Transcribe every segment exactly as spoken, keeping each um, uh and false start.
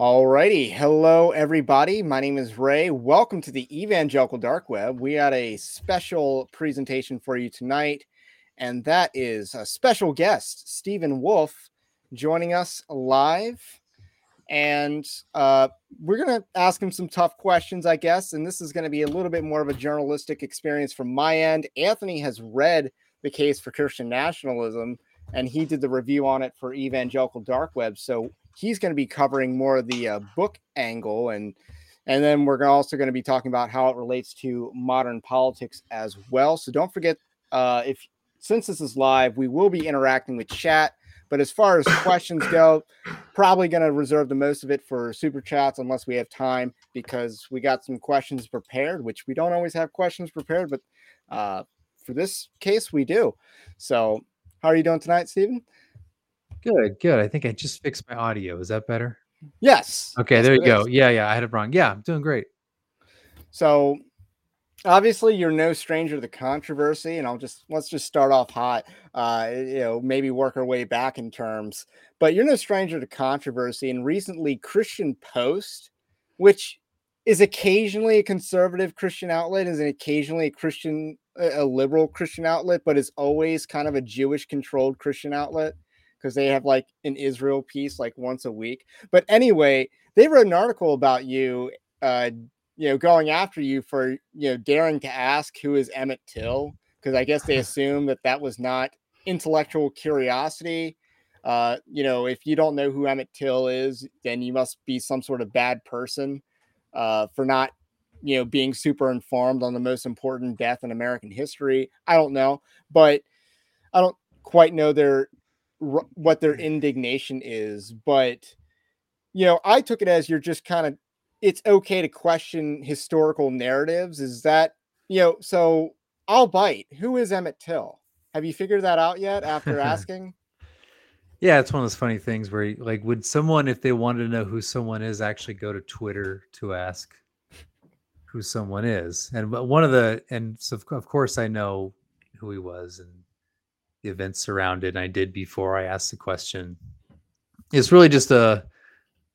Alrighty, hello everybody. My name is Ray. Welcome to the Evangelical Dark Web. We had a special presentation for you tonight, and that is a special guest, Stephen Wolfe, joining us live. And uh, we're going to ask him some tough questions, I guess, and this is going to be a little bit more of a journalistic experience from my end. Anthony has read the case for Christian nationalism, and he did the review on it for Evangelical Dark Web, so he's going to be covering more of the uh, book angle, and and then we're also going to be talking about how it relates to modern politics as well. So don't forget, uh, if since this is live, we will be interacting with chat. But as far as questions go, probably going to reserve the most of it for super chats unless we have time, because we got some questions prepared, which we don't always have questions prepared, but uh, for this case we do. So how are you doing tonight, Stephen? Good, good. I think I just fixed my audio. Is that better? Yes. Okay, there you go. Yeah, yeah, I had it wrong. Yeah, I'm doing great. So, obviously, you're no stranger to the controversy, and I'll just let's just start off hot. Uh, you know, maybe work our way back in terms, but you're no stranger to controversy. And recently, Christian Post, which is occasionally a conservative Christian outlet, is an occasionally a Christian, a liberal Christian outlet, but is always kind of a Jewish-controlled Christian outlet, because they have like an Israel piece like once a week. But anyway, they wrote an article about you, uh, you know, going after you for, you know, daring to ask who is Emmett Till, because I guess they assume that that was not intellectual curiosity. Uh, you know, if you don't know who Emmett Till is, then you must be some sort of bad person uh, for not, you know, being super informed on the most important death in American history. I don't know, but I don't quite know their what their indignation is, but you know, I took it as you're just kind of, it's okay to question historical narratives. Is that, you know, so I'll bite. Who is Emmett Till? Have you figured that out yet after asking? Yeah, it's one of those funny things where, like, would someone, if they wanted to know who someone is, actually go to Twitter to ask who someone is? And one of the, and so of course I know who he was and the events surrounded, and I did before I asked the question. It's really just a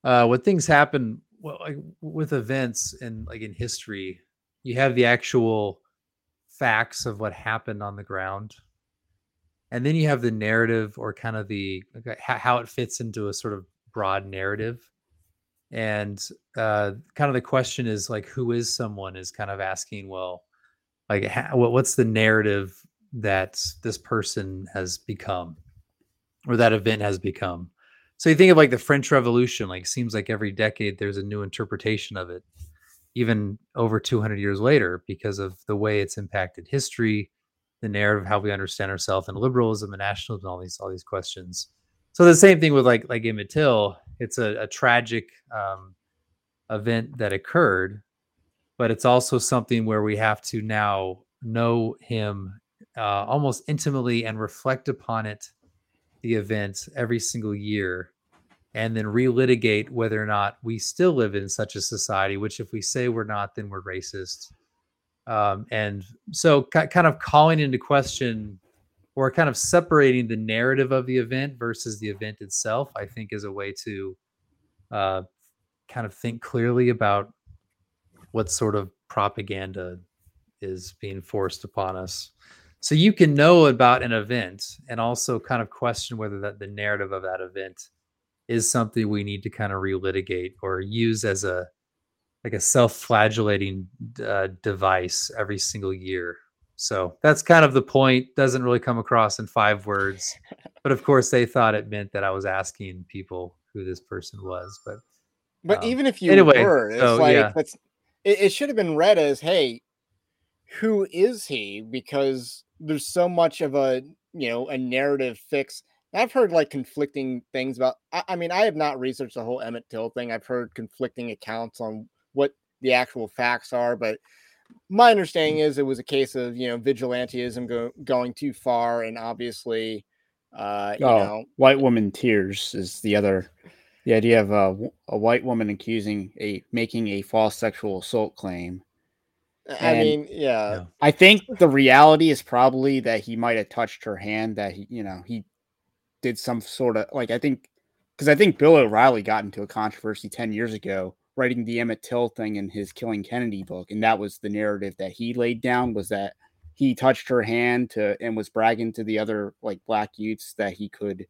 uh, what things happen well, like, with events and like in history, you have the actual facts of what happened on the ground, and then you have the narrative or kind of the like, how it fits into a sort of broad narrative. And uh, kind of the question is like, who is someone? Is kind of asking, well, like, how, what's the narrative that this person has become or that event has become? So you think of like the French Revolution, like seems like every decade there's a new interpretation of it, even over two hundred years later, because of the way it's impacted history, the narrative, how we understand ourselves and liberalism and nationalism and all these all these questions. So the same thing with like like Emmett Till. It's a, a tragic um event that occurred, but it's also something where we have to now know him Uh, almost intimately and reflect upon it, the event every single year, and then relitigate whether or not we still live in such a society, which if we say we're not, then we're racist. Um, and so ca- kind of calling into question or kind of separating the narrative of the event versus the event itself, I think is a way to uh, kind of think clearly about what sort of propaganda is being forced upon us. So you can know about an event and also kind of question whether that the narrative of that event is something we need to kind of relitigate or use as a like a self-flagellating uh, device every single year. So that's kind of the point. Doesn't really come across in five words, but of course they thought it meant that I was asking people who this person was. But but um, even if you anyway, were, it's so, like yeah. it's, it, it should have been read as, hey, who is he? Because there's so much of a, you know, a narrative fix. I've heard like conflicting things about, I, I mean, I have not researched the whole Emmett Till thing. I've heard conflicting accounts on what the actual facts are, but my understanding is it was a case of, you know, vigilantism go, going too far. And obviously, uh, you oh, know, white woman tears is the other, the idea of a, a white woman accusing a, making a false sexual assault claim. I and mean, yeah. I think the reality is probably that he might have touched her hand, that he, you know, he did some sort of like, I think because I think Bill O'Reilly got into a controversy ten years ago writing the Emmett Till thing in his Killing Kennedy book. And that was the narrative that he laid down, was that he touched her hand to, and was bragging to the other like black youths that he could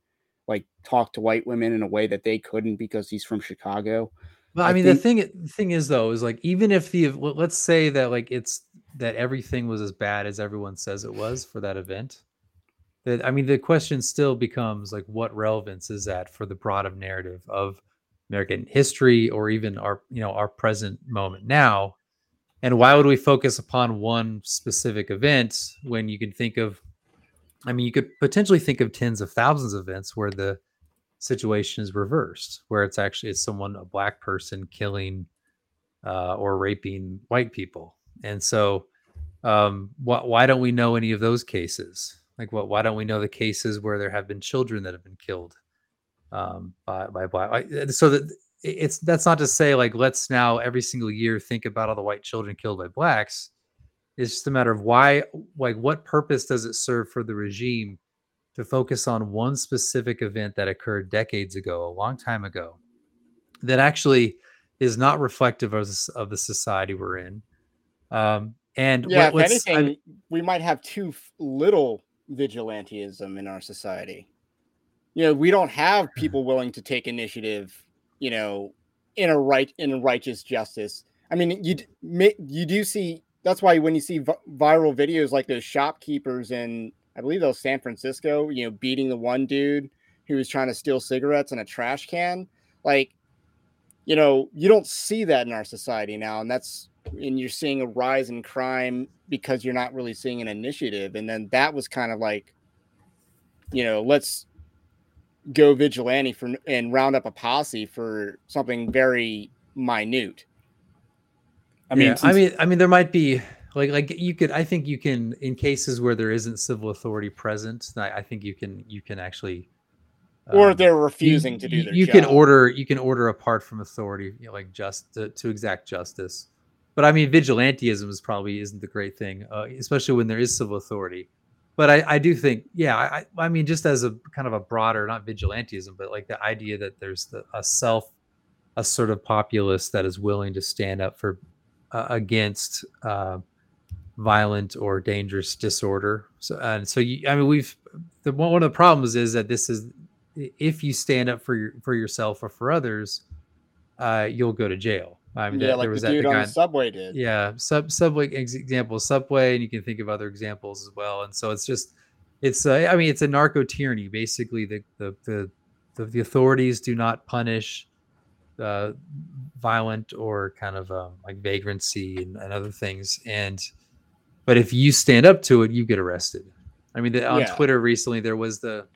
like talk to white women in a way that they couldn't because he's from Chicago. Well, I, I mean, think, the thing, the thing is though, is like, even if the, let's say that like, it's that everything was as bad as everyone says it was for that event. That, I mean, the question still becomes like, what relevance is that for the broader narrative of American history, or even our, you know, our present moment now? And why would we focus upon one specific event when you can think of, I mean, you could potentially think of tens of thousands of events where the situation is reversed, where it's actually, it's someone, a black person killing uh, or raping white people. And so um, wh- why don't we know any of those cases? Like, what, why don't we know the cases where there have been children that have been killed um, by, by black? So that it's, that's not to say like, let's now every single year think about all the white children killed by blacks. It's just a matter of why, like, what purpose does it serve for the regime to focus on one specific event that occurred decades ago, a long time ago, that actually is not reflective of, of the society we're in. Um, and yeah, what, if anything, I mean, we might have too little vigilantism in our society. You know, we don't have people willing to take initiative, you know, in a right, in a righteous justice. I mean, you, you do see, that's why when you see v- viral videos like those shopkeepers in, I believe that was San Francisco, you know, beating the one dude who was trying to steal cigarettes in a trash can. Like, you know, you don't see that in our society now. And that's, and you're seeing a rise in crime because you're not really seeing an initiative. And then that was kind of like, you know, let's go vigilante for and round up a posse for something very minute. I mean, yeah, since- I mean, I mean, there might be like, like you could, I think you can, in cases where there isn't civil authority present, I, I think you can, you can actually, or um, they're refusing you, to do their you job. can order, you can order apart from authority, you know, like just to, to exact justice. But I mean, vigilantism is probably isn't the great thing, uh, especially when there is civil authority. But I, I do think, yeah, I, I mean, just as a kind of a broader, not vigilantism, but like the idea that there's the, a self, a sort of populace that is willing to stand up for uh, against uh, violent or dangerous disorder. So, and so, you, I mean, we've the one of the problems is that this is, if you stand up for your, for yourself or for others, uh, you'll go to jail. I mean, yeah, there like was the that dude the guy, on the subway did. Yeah, sub subway example, subway, and you can think of other examples as well. And so it's just, it's uh, I mean, it's a narco tyranny. Basically, the the the the, the authorities do not punish uh, violent or kind of um, like vagrancy and, and other things. And but if you stand up to it, you get arrested. I mean, the, on yeah. Twitter recently, there was the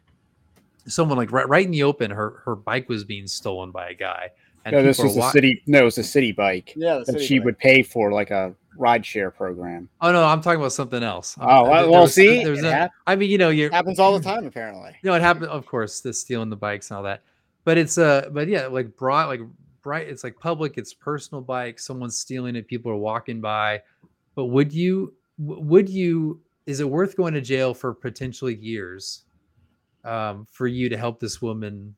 someone like right, right in the open, her her bike was being stolen by a guy. No, this was a city. No, it was a city bike yeah, that she would pay for, like a rideshare program. Oh no, I'm talking about something else. Oh, I mean, well, there was, see, there was a, I mean, you know, it happens all the time, apparently. You know, it happened, of course, the stealing the bikes and all that. But it's a, uh, but yeah, like broad, like bright. It's like public. It's personal bike. Someone's stealing it. People are walking by. But would you? Would you? Is it worth going to jail for potentially years, um, for you to help this woman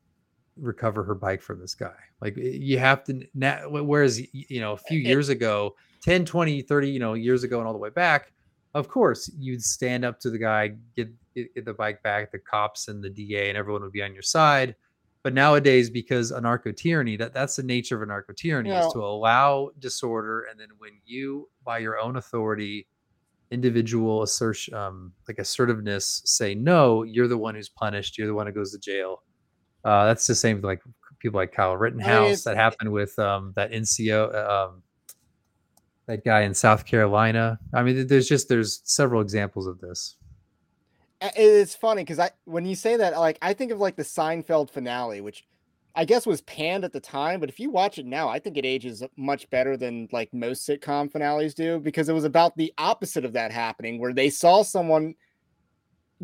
recover her bike from this guy? Like, you have to now, whereas, you know, a few years ago, ten, twenty, thirty, you know, years ago and all the way back, of course you'd stand up to the guy, get, get the bike back, the cops and the D A and everyone would be on your side. But nowadays, because anarcho-tyranny, that that's the nature of anarcho-tyranny, yeah. is to allow disorder. And then when you, by your own authority, individual assertion, um, like assertiveness, say no, you're the one who's punished. You're the one who goes to jail. Uh, that's the same with like people like Kyle Rittenhouse. I mean, that happened with um, that N C O, um, that guy in South Carolina. I mean, there's just there's several examples of this. It's funny because I when you say that, like I think of like the Seinfeld finale, which I guess was panned at the time. But if you watch it now, I think it ages much better than like most sitcom finales do, because it was about the opposite of that happening, where they saw someone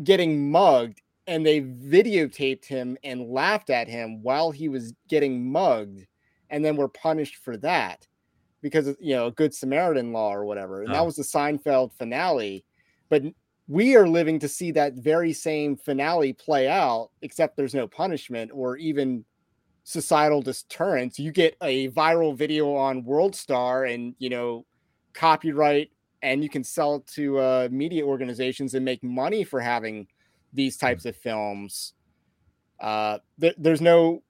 getting mugged. And they videotaped him and laughed at him while he was getting mugged, and then were punished for that because of, you know, a Good Samaritan law or whatever. And oh. that was the Seinfeld finale. But we are living to see that very same finale play out, except there's no punishment or even societal deterrence. You get a viral video on WorldStar and, you know, copyright, and you can sell it to uh, media organizations and make money for having these types of films. Uh, th- there's no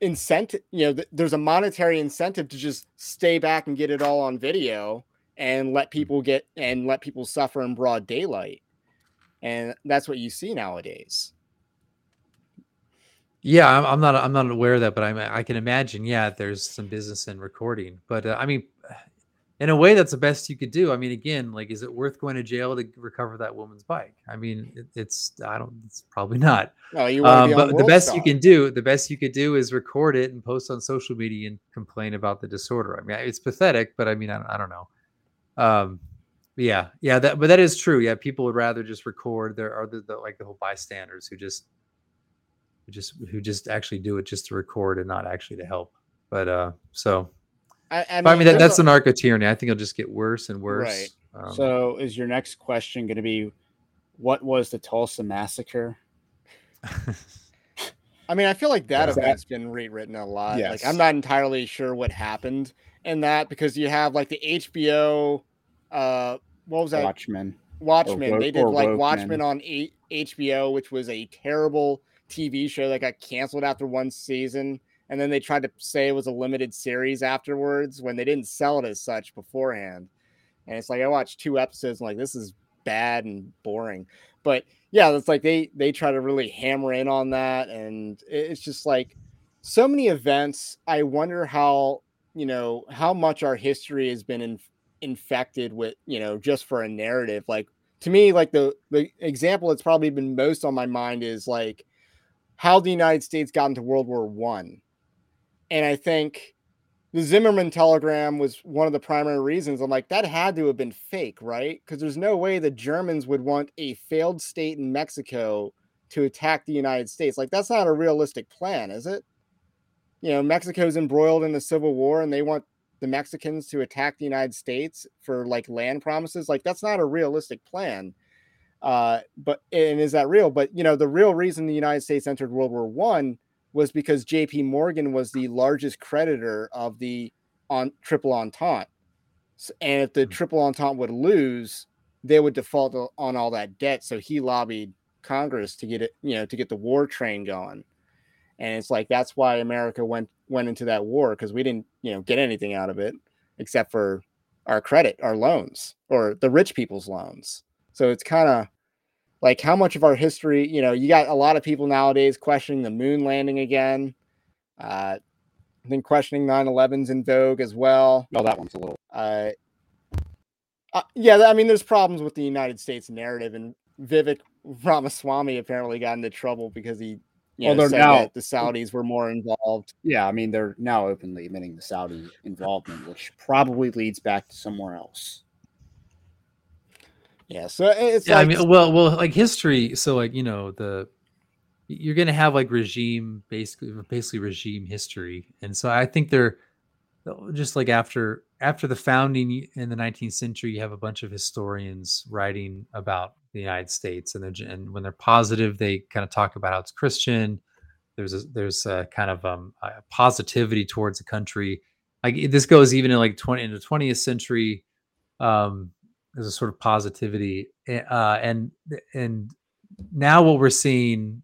incentive, you know, th- there's a monetary incentive to just stay back and get it all on video and let people get and let people suffer in broad daylight. And that's what you see nowadays. Yeah, I'm, I'm not I'm not aware of that, but I'm, I can imagine, yeah, there's some business in recording. But uh, I mean, in a way, that's the best you could do. I mean, again, like, is it worth going to jail to recover that woman's bike? I mean, it, it's I don't. It's probably not. No, you want to be um, on But the best you can do, the best you could do, is record it and post on social media and complain about the disorder. I mean, it's pathetic, but I mean, I, I don't know. Um, yeah, yeah, that but that is true. Yeah, people would rather just record. There are the, the like the whole bystanders who just, who just who just actually do it just to record and not actually to help. But uh, so. I, I mean, I mean that, that's a, an arc of tyranny. I think it'll just get worse and worse. Right. Um, so is your next question going to be, what was the Tulsa Massacre? I mean, I feel like that event's been rewritten a lot. Yes. Like, I'm not entirely sure what happened in that, because you have like the H B O, uh, what was that? Watchmen. Watchmen. Or, they did like Woke Watchmen Man. On a- H B O, which was a terrible T V show that got canceled after one season. And then they tried to say it was a limited series afterwards when they didn't sell it as such beforehand. And it's like, I watched two episodes and like, this is bad and boring. But yeah, it's like they, they try to really hammer in on that. And it's just like so many events. I wonder how, you know, how much our history has been in, infected with, you know, just for a narrative. Like, to me, like the, the example that's probably been most on my mind is like how the United States got into World War One. And I think the Zimmermann telegram was one of the primary reasons. I'm like, that had to have been fake, right? Because there's no way the Germans would want a failed state in Mexico to attack the United States. Like, that's not a realistic plan, is it? You know, Mexico's embroiled in the Civil War and they want the Mexicans to attack the United States for like land promises. Like, that's not a realistic plan. Uh, but, and is that real? But, you know, the real reason the United States entered World War One was because J P Morgan was the largest creditor of the on Triple Entente. And if the Triple Entente would lose, they would default on all that debt. So he lobbied Congress to get it, you know, to get the war train going. And it's like, that's why America went, went into that war. 'Cause we didn't, you know, get anything out of it except for our credit, our loans, or the rich people's loans. So it's kind of, like, how much of our history, you know, you got a lot of people nowadays questioning the moon landing again. Uh, I think questioning nine eleven's in vogue as well. Oh, that one's a little. Uh, uh, yeah, I mean, there's problems with the United States narrative, and Vivek Ramaswamy apparently got into trouble because he you know, said now, that the Saudis were more involved. Yeah, I mean, they're now openly admitting the Saudi involvement, which probably leads back to somewhere else. Yeah, so it's yeah, like, I mean, well, well, like history. So, like, you know, the you're gonna have like regime, basically, basically regime history, and so I think they're just like after after the founding in the nineteenth century, you have a bunch of historians writing about the United States, and they're, and when they're positive, they kind of talk about how it's Christian. There's a, there's a kind of um, a positivity towards the country. Like, this goes even in like twenty into twentieth century. Um, There's a sort of positivity, uh, and and now what we're seeing,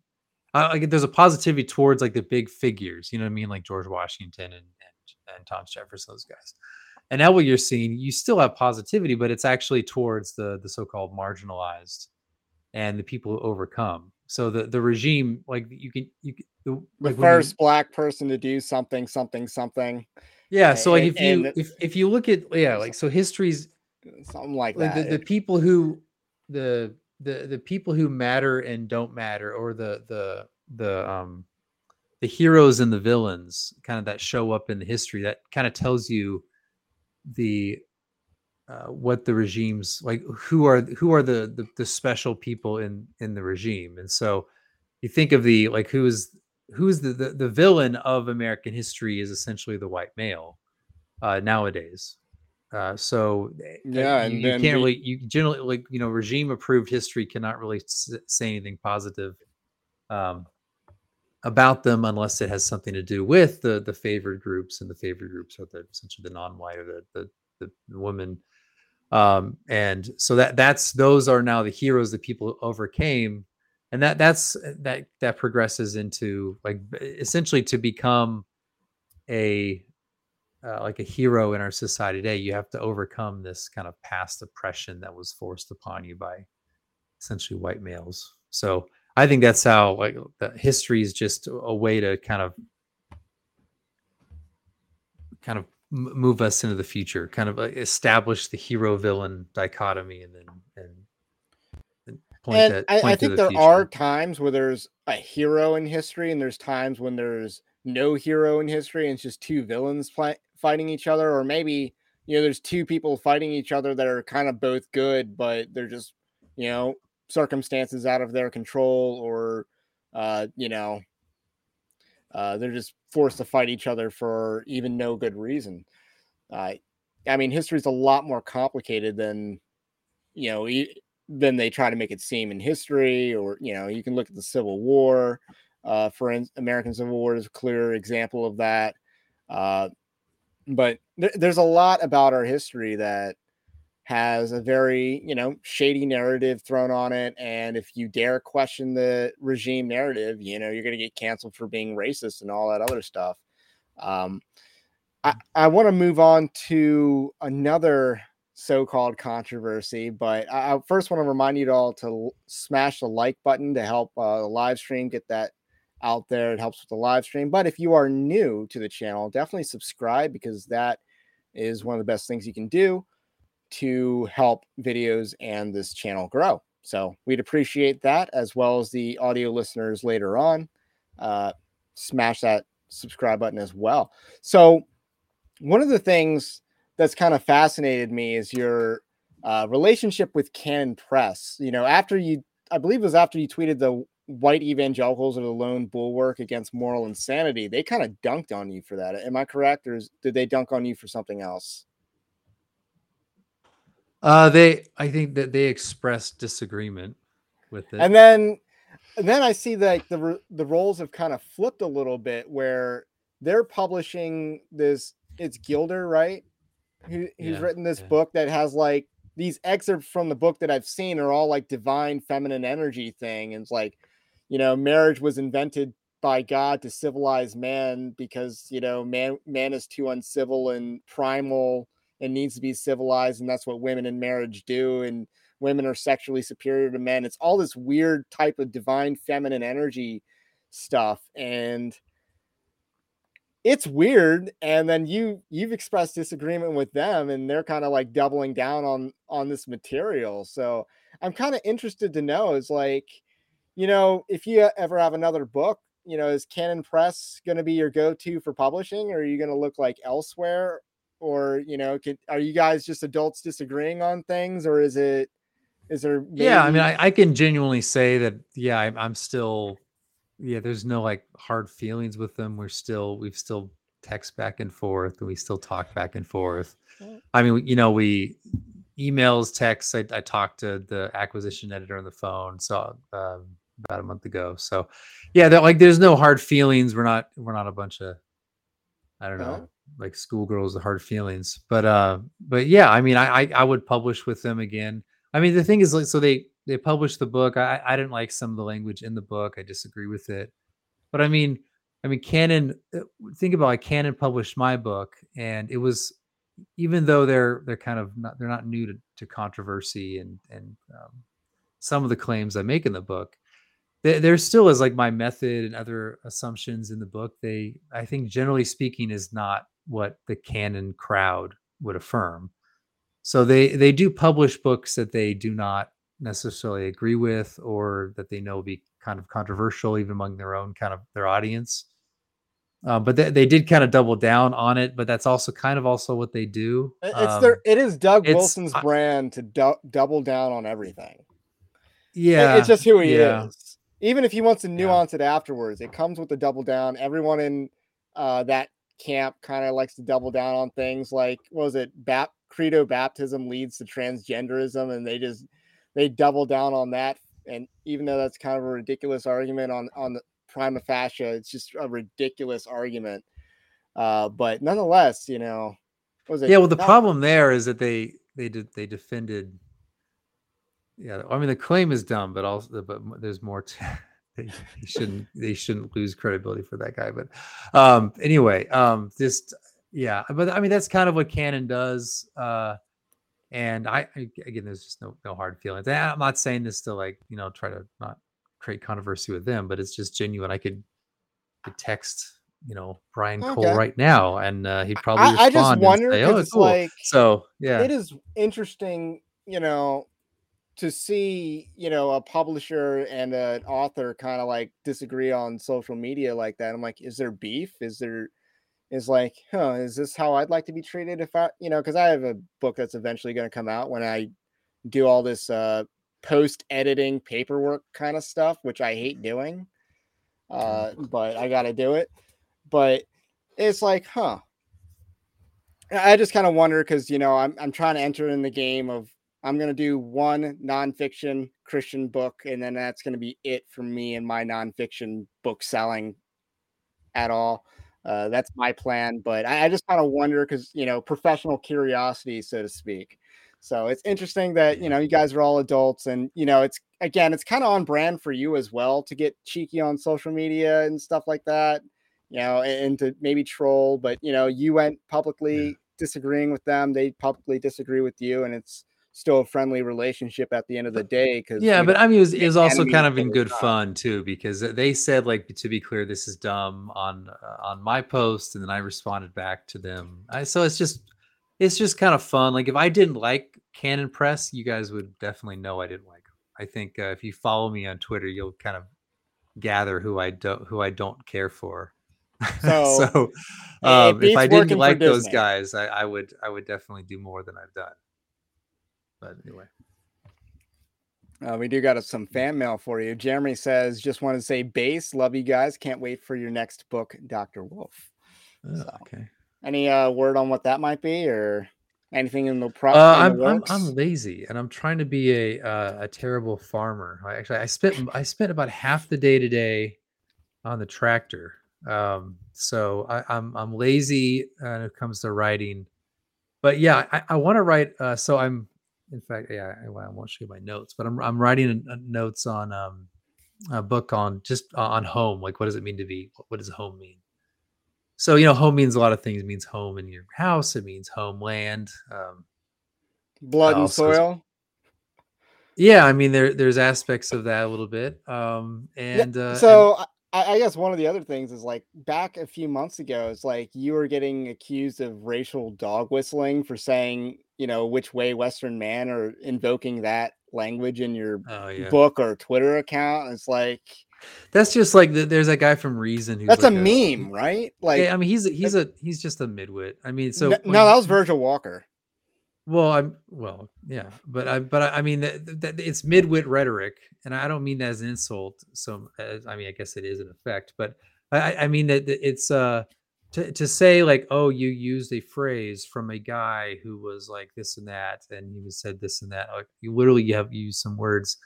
uh, like there's a positivity towards like the big figures, you know what I mean, like George Washington and, and and Thomas Jefferson, those guys. And now what you're seeing, you still have positivity, but it's actually towards the the so-called marginalized and the people who overcome. So the, the regime, like you can you can, the, like the first you, black person to do something, something, something. Yeah. So like if you if if you look at yeah, like so history's. Something like that. The, the people who the the the people who matter and don't matter, or the the the um the heroes and the villains, kind of that show up in the history. That kind of tells you the uh, what the regime's like. Who are who are the, the the special people in in the regime? And so you think of the like who is who is the the, the villain of American history is essentially the white male uh, nowadays. Uh, so yeah, you, and you can't we, really, you generally like, you know, regime approved history cannot really s- say anything positive. Um, about them unless it has something to do with the the favored groups, and the favored groups are the, essentially the non-white or the the, the, the women. Um, and so that that's those are now the heroes that people overcame, and that that's that that progresses into like essentially to become a uh, like a hero in our society today. You have to overcome this kind of past oppression that was forced upon you by essentially white males. So I think that's how like the history is just a way to kind of kind of move us into the future, kind of establish the hero villain dichotomy, and then and, and point and that. I, point I think the there future. Are times where there's a hero in history, and there's times when there's no hero in history, and it's just two villains pl- fighting each other, or maybe you know there's two people fighting each other that are kind of both good, but they're just you know circumstances out of their control, or uh, you know. Uh, they're just forced to fight each other for even no good reason. Uh, I mean, history's a lot more complicated than, you know, e- than they try to make it seem in history. Or, you know, you can look at the Civil War. Uh, for in- American Civil War is a clear example of that. Uh, but th- there's a lot about our history that has a very, you know, shady narrative thrown on it. And if you dare question the regime narrative, you know, you're going to get canceled for being racist and all that other stuff. Um, I, I want to move on to another so-called controversy, but I, I first want to remind you all to smash the like button to help uh, the live stream, get that out there. It helps with the live stream. But if you are new to the channel, definitely subscribe, because that is one of the best things you can do to help videos and this channel grow. So we'd appreciate that, as well as the audio listeners later on. Uh, smash that subscribe button as well. So one of the things that's kind of fascinated me is your uh, relationship with Canon Press. You know, after you, I believe it was after you tweeted the white evangelicals are the lone bulwark against moral insanity, they kind of dunked on you for that. Am I correct? Or is, did they dunk on you for something else? Uh, they, I think that they expressed disagreement with it. And then, and then I see that the, the roles have kind of flipped a little bit, where they're publishing this, it's Gilder, right? Who, who's yeah, written this yeah. book that has like these excerpts from the book that I've seen are all like divine feminine energy thing. And it's like, you know, marriage was invented by God to civilize man, because, you know, man, man is too uncivil and primal and needs to be civilized, and that's what women in marriage do, and women are sexually superior to men. It's all this weird type of divine feminine energy stuff, and it's weird. And then you you've expressed disagreement with them, and they're kind of like doubling down on on this material. So I'm kind of interested to know, is like, you know, if you ever have another book, you know, is Canon Press going to be your go-to for publishing, or are you going to look like elsewhere? Or, you know, could, are you guys just adults disagreeing on things, or is it, is there? Maybe... Yeah. I mean, I, I can genuinely say that, yeah, I, I'm still, yeah, there's no like hard feelings with them. We're still, we've still text back and forth, and we still talk back and forth. I mean, you know, we emails, texts, I, I talked to the acquisition editor on the phone. So, um, about a month ago. So yeah, that like, there's no hard feelings. We're not, we're not a bunch of, I don't know. Like schoolgirls, the hard feelings, but uh, but yeah, I mean, I, I I would publish with them again. I mean, the thing is, like, so they they published the book. I I didn't like some of the language in the book. I disagree with it, but I mean, I mean, Canon. Think about it, like Canon published my book, and it was, even though they're they're kind of not they're not new to, to controversy and and um, some of the claims I make in the book. There still is like my method and other assumptions in the book. They, I think, generally speaking, is not what the Canon crowd would affirm. So they, they do publish books that they do not necessarily agree with, or that they know will be kind of controversial, even among their own kind of their audience. Uh, but they, they did kind of double down on it. But that's also kind of also what they do. It's um, their, it is Doug Wilson's brand to do- double down on everything. Yeah, it, it's just who he yeah. is. Even if he wants to nuance yeah. it afterwards, it comes with the double down. Everyone in uh, that camp kind of likes to double down on things like, what was it? Bap- credo baptism leads to transgenderism. And they just, they double down on that. And even though that's kind of a ridiculous argument on, on the prima facie. It's just a ridiculous argument. Uh, but nonetheless, you know, what was it? Yeah. Well, the Not- problem there is that they, they did, they defended. Yeah. I mean, the claim is dumb, but also, but there's more to they, they shouldn't, they shouldn't lose credibility for that guy. But um, anyway, um, just, yeah. But I mean, that's kind of what Canon does. Uh, and I, again, there's just no, no hard feelings. And I'm not saying this to, like, you know, try to not create controversy with them, but it's just genuine. I could, could text, you know, Brian Cole okay. right now, and uh, he'd probably I, respond I just wonder and say, oh, it's cool. Like, so yeah, it is interesting, you know, to see, you know, a publisher and an author kind of like disagree on social media like that. I'm like, is there beef? Is there, is like, huh, is this how I'd like to be treated if I, you know, because I have a book that's eventually going to come out when I do all this uh, post editing paperwork kind of stuff, which I hate doing, uh, but I got to do it. But it's like, huh. I just kind of wonder because, you know, I'm I'm trying to enter in the game of I'm going to do one nonfiction Christian book, and then that's going to be it for me and my nonfiction book selling at all. Uh, that's my plan. But I, I just kind of wonder because, you know, professional curiosity, so to speak. So it's interesting that, you know, you guys are all adults and, you know, it's again, it's kind of on brand for you as well to get cheeky on social media and stuff like that. You know, and to maybe troll, but, you know, you went publicly yeah. disagreeing with them. They publicly disagree with you. And it's still a friendly relationship at the end of the day. Because Yeah, but know, I mean, it was, it was also kind of in good fun. fun, too, because they said, like, to be clear, this is dumb on uh, on my post. And then I responded back to them. I, so it's just it's just kind of fun. Like, if I didn't like Canon Press, you guys would definitely know I didn't like them. I think uh, if you follow me on Twitter, you'll kind of gather who I don't who I don't care for. So, so um, if I didn't like those guys, I, I would I would definitely do more than I've done. But anyway, uh, we do got some fan mail for you. Jeremy says, "Just want to say, base love you guys. Can't wait for your next book, Doctor Wolfe." Oh, so, okay. Any uh, word on what that might be, or anything in the process? Uh, I'm, I'm I'm lazy, and I'm trying to be a uh, a terrible farmer. I, actually, I spent I spent about half the day today on the tractor. Um, so I, I'm, I'm lazy when it comes to writing, but yeah, I, I want to write. Uh, so I'm, in fact, yeah, I, I won't show you my notes, but I'm, I'm writing a, a notes on, um, a book on just uh, on home. Like, what does it mean to be, what, what does home mean? So, you know, home means a lot of things. It means home in your house. It means homeland, um, blood and soil. Yeah. I mean, there, there's aspects of that a little bit. Um, and, uh, so and, I guess one of the other things is, like, back a few months ago, it's like you were getting accused of racial dog whistling for saying, you know, which way Western man, or invoking that language in your oh, yeah. book or Twitter account. It's like, that's just like, the, there's a guy from Reason. Who's that's like a, a meme, right? Like, yeah, I mean, he's, he's a, he's just a midwit. I mean, so. No, when, that was Virgil Walker. Well, I'm, well, yeah, but I, but I, I mean, that, that it's midwit rhetoric, and I don't mean that as an insult. So, as, I mean, I guess it is an effect, but I, I mean that it's, uh, to, to say like, oh, you used a phrase from a guy who was like this and that, and he said this and that, like, you literally, you have used some words,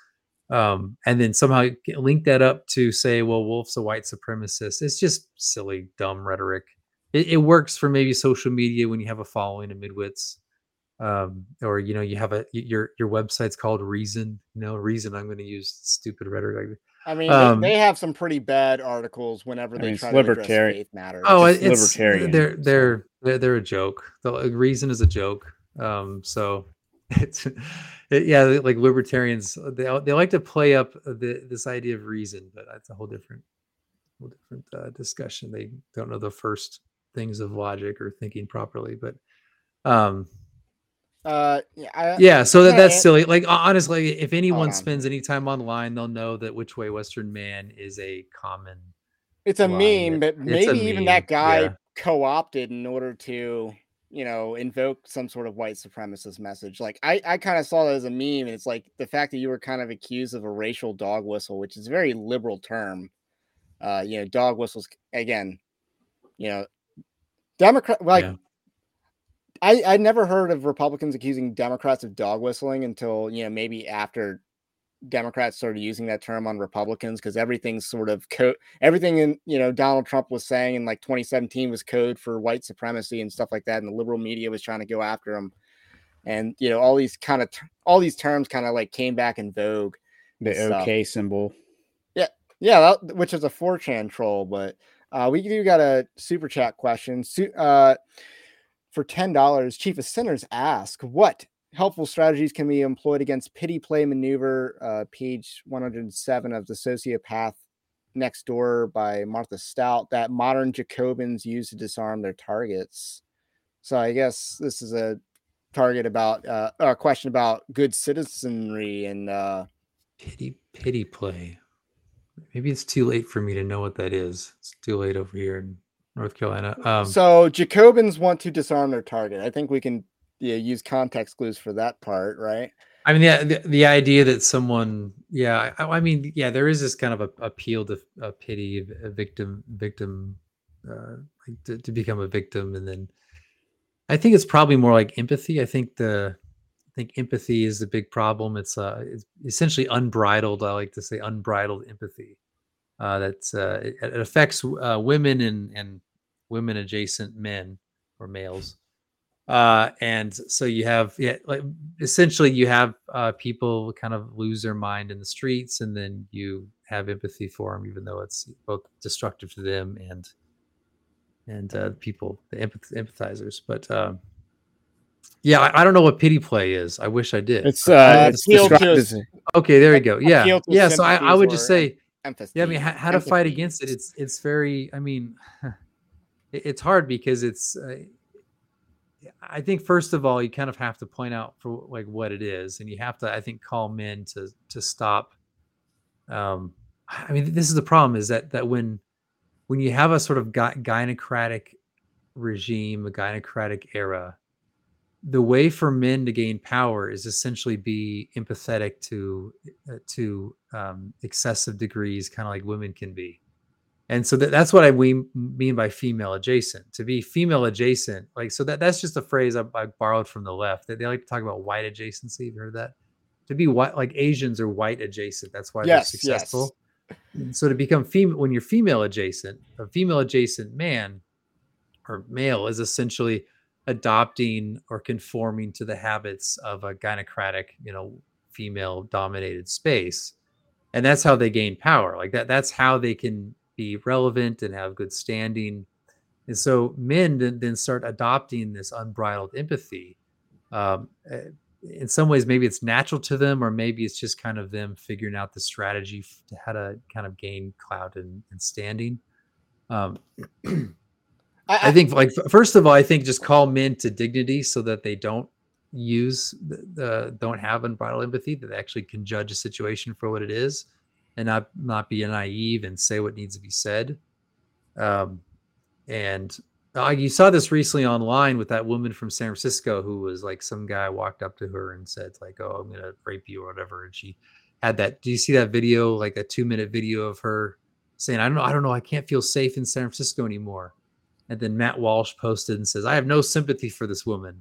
um, and then somehow link that up to say, well, Wolf's a white supremacist. It's just silly, dumb rhetoric. It, it works for maybe social media when you have a following of midwits. Um, or, you know, you have a, your, your website's called Reason, you know, Reason. I'm going to use stupid rhetoric. I mean, um, they, they have some pretty bad articles whenever I they mean, try to address faith matters. Oh, it's, it's libertarian. They're, they're, they're, they're a joke. The Reason is a joke. Um, so it's, it, yeah, like libertarians, they, they like to play up the, this idea of reason, but that's a whole different, whole different uh, discussion. They don't know the first things of logic or thinking properly, but, um, Uh, yeah, I, yeah, so that, that's silly. Like, honestly, if anyone spends any time online, they'll know that which way Western man is a common. It's a line. meme, but maybe even meme. that guy yeah. co-opted in order to, you know, invoke some sort of white supremacist message. Like, I, I kind of saw that as a meme, and it's like the fact that you were kind of accused of a racial dog whistle, which is a very liberal term. Uh, you know, dog whistles again. You know, Democrat like. Yeah. I, I never heard of Republicans accusing Democrats of dog whistling until, you know, maybe after Democrats started using that term on Republicans, because everything's sort of code. Everything in, you know, Donald Trump was saying in like twenty seventeen was code for white supremacy and stuff like that. And the liberal media was trying to go after him. And, you know, all these kind of, all these terms kind of like came back in vogue. The OK symbol. Yeah. Yeah. That, which is a four chan troll, but uh, we do got a super chat question. Su- uh, for ten dollars, Chief of Sinners asks, what helpful strategies can be employed against pity play maneuver, uh, page one oh seven of The Sociopath Next Door by Martha Stout, that modern Jacobins use to disarm their targets? So I guess this is a target about uh, a question about good citizenry and uh, pity pity play. Maybe it's too late for me to know what that is. It's too late over here in North Carolina. Um, so Jacobins want to disarm their target. I think we can yeah, use context clues for that part, right? I mean, yeah, the, the idea that someone, yeah, I, I mean, yeah, there is this kind of a, appeal to a pity, a victim, victim, uh, like to, to become a victim. And then I think it's probably more like empathy. I think the, I think empathy is the big problem. It's, uh, it's essentially unbridled. I like to say unbridled empathy. Uh, that's, uh, it, it affects uh, women and, and women adjacent men or males. Uh, and so you have, yeah, like essentially you have, uh, people kind of lose their mind in the streets, and then you have empathy for them, even though it's both destructive to them and, and, uh, people, the empath- empathizers. But, um, yeah, I, I don't know what pity play is. I wish I did. It's, uh, it's to, okay, there you go. Yeah. Yeah. So I, I would just say, empathy. yeah, I mean, how, how to fight against it. It's, it's very, I mean, it, it's hard because it's, uh, I think first of all, you kind of have to point out for like what it is, and you have to, I think, call men to to stop. Um, I mean, this is the problem: is that that when when you have a sort of gy- gynocratic regime, a gynocratic era, the way for men to gain power is essentially be empathetic to uh, to um, excessive degrees, kind of like women can be. And so that, that's what I mean, mean by female adjacent. To be female adjacent, like so that that's just a phrase I, I borrowed from the left. They, they like to talk about white adjacency. Have you heard that? To be white, like Asians are white adjacent. That's why yes, they're successful. Yes. So to become female, when you're female adjacent, a female adjacent man or male is essentially adopting or conforming to the habits of a gynocratic, you know, female dominated space, and that's how they gain power. Like that. That's how they can be relevant and have good standing. And so men then, then start adopting this unbridled empathy. Um, in some ways, maybe it's natural to them, or maybe it's just kind of them figuring out the strategy to how to kind of gain clout and, and standing. Um, I, I think like, first of all, I think just call men to dignity so that they don't use the, the don't have unbridled empathy, that they actually can judge a situation for what it is, and not, not be naive and say what needs to be said. Um, and uh, you saw this recently online with that woman from San Francisco who was like, some guy walked up to her and said like, oh, I'm going to rape you or whatever. And she had that, do you see that video, like a two minute video of her saying, I don't know, I don't know, I can't feel safe in San Francisco anymore. And then Matt Walsh posted and says, I have no sympathy for this woman.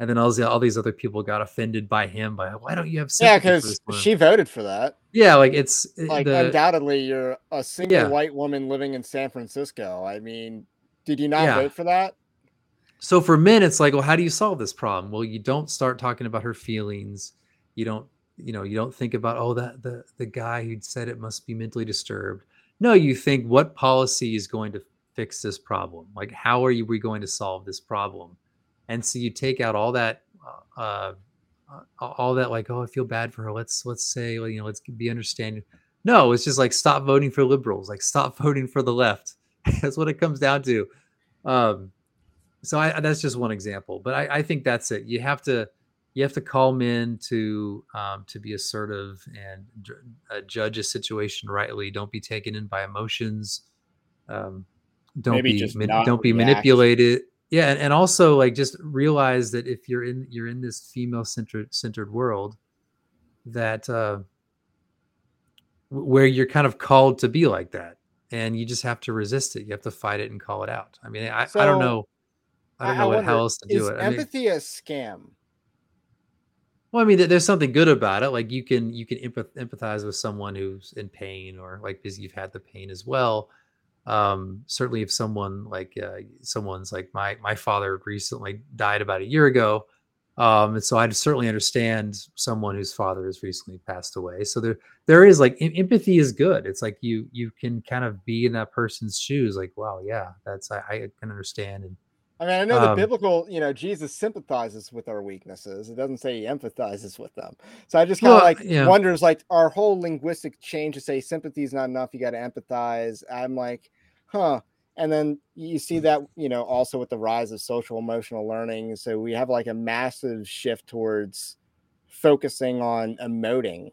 And then all these, all these other people got offended by him. By why don't you have sympathy? Yeah, because she voted for that. Yeah, like it's like the, undoubtedly you're a single yeah. white woman living in San Francisco. I mean, did you not yeah. vote for that? So for men, it's like, well, how do you solve this problem? Well, you don't start talking about her feelings. You don't, you know, you don't think about oh that the the guy who said it must be mentally disturbed. No, you think what policy is going to fix this problem? Like, how are you we going to solve this problem? And so you take out all that, uh, all that like, oh, I feel bad for her. Let's let's say, you know, let's be understanding. No, it's just like stop voting for liberals. Like stop voting for the left. That's what it comes down to. Um, so I, that's just one example. But I, I think that's it. You have to you have to call men to um, to be assertive and uh, judge a situation rightly. Don't be taken in by emotions. Um, don't Maybe be just ma- don't be react. manipulated. Yeah, and, and also like just realize that if you're in you're in this female centered centered world, that uh, where you're kind of called to be like that, and you just have to resist it. You have to fight it and call it out. I mean, I, so, I don't know, I don't I know wonder, what, how else to do is it. Is empathy I mean, a scam? Well, I mean, there's something good about it. Like you can you can empathize with someone who's in pain, or like because you've had the pain as well. Um, certainly, if someone like uh, someone's like my my father recently died about a year ago, um, and so I certainly understand someone whose father has recently passed away. So there there is like em- empathy is good. It's like you you can kind of be in that person's shoes. Like, wow, yeah, that's I, I can understand. And I mean, I know the um, biblical, you know, Jesus sympathizes with our weaknesses. It doesn't say he empathizes with them. So I just kind of well, like yeah. wonders, like our whole linguistic change to say sympathy is not enough. You got to empathize. I'm like, huh. And then you see that, you know, also with the rise of social emotional learning. So we have like a massive shift towards focusing on emoting.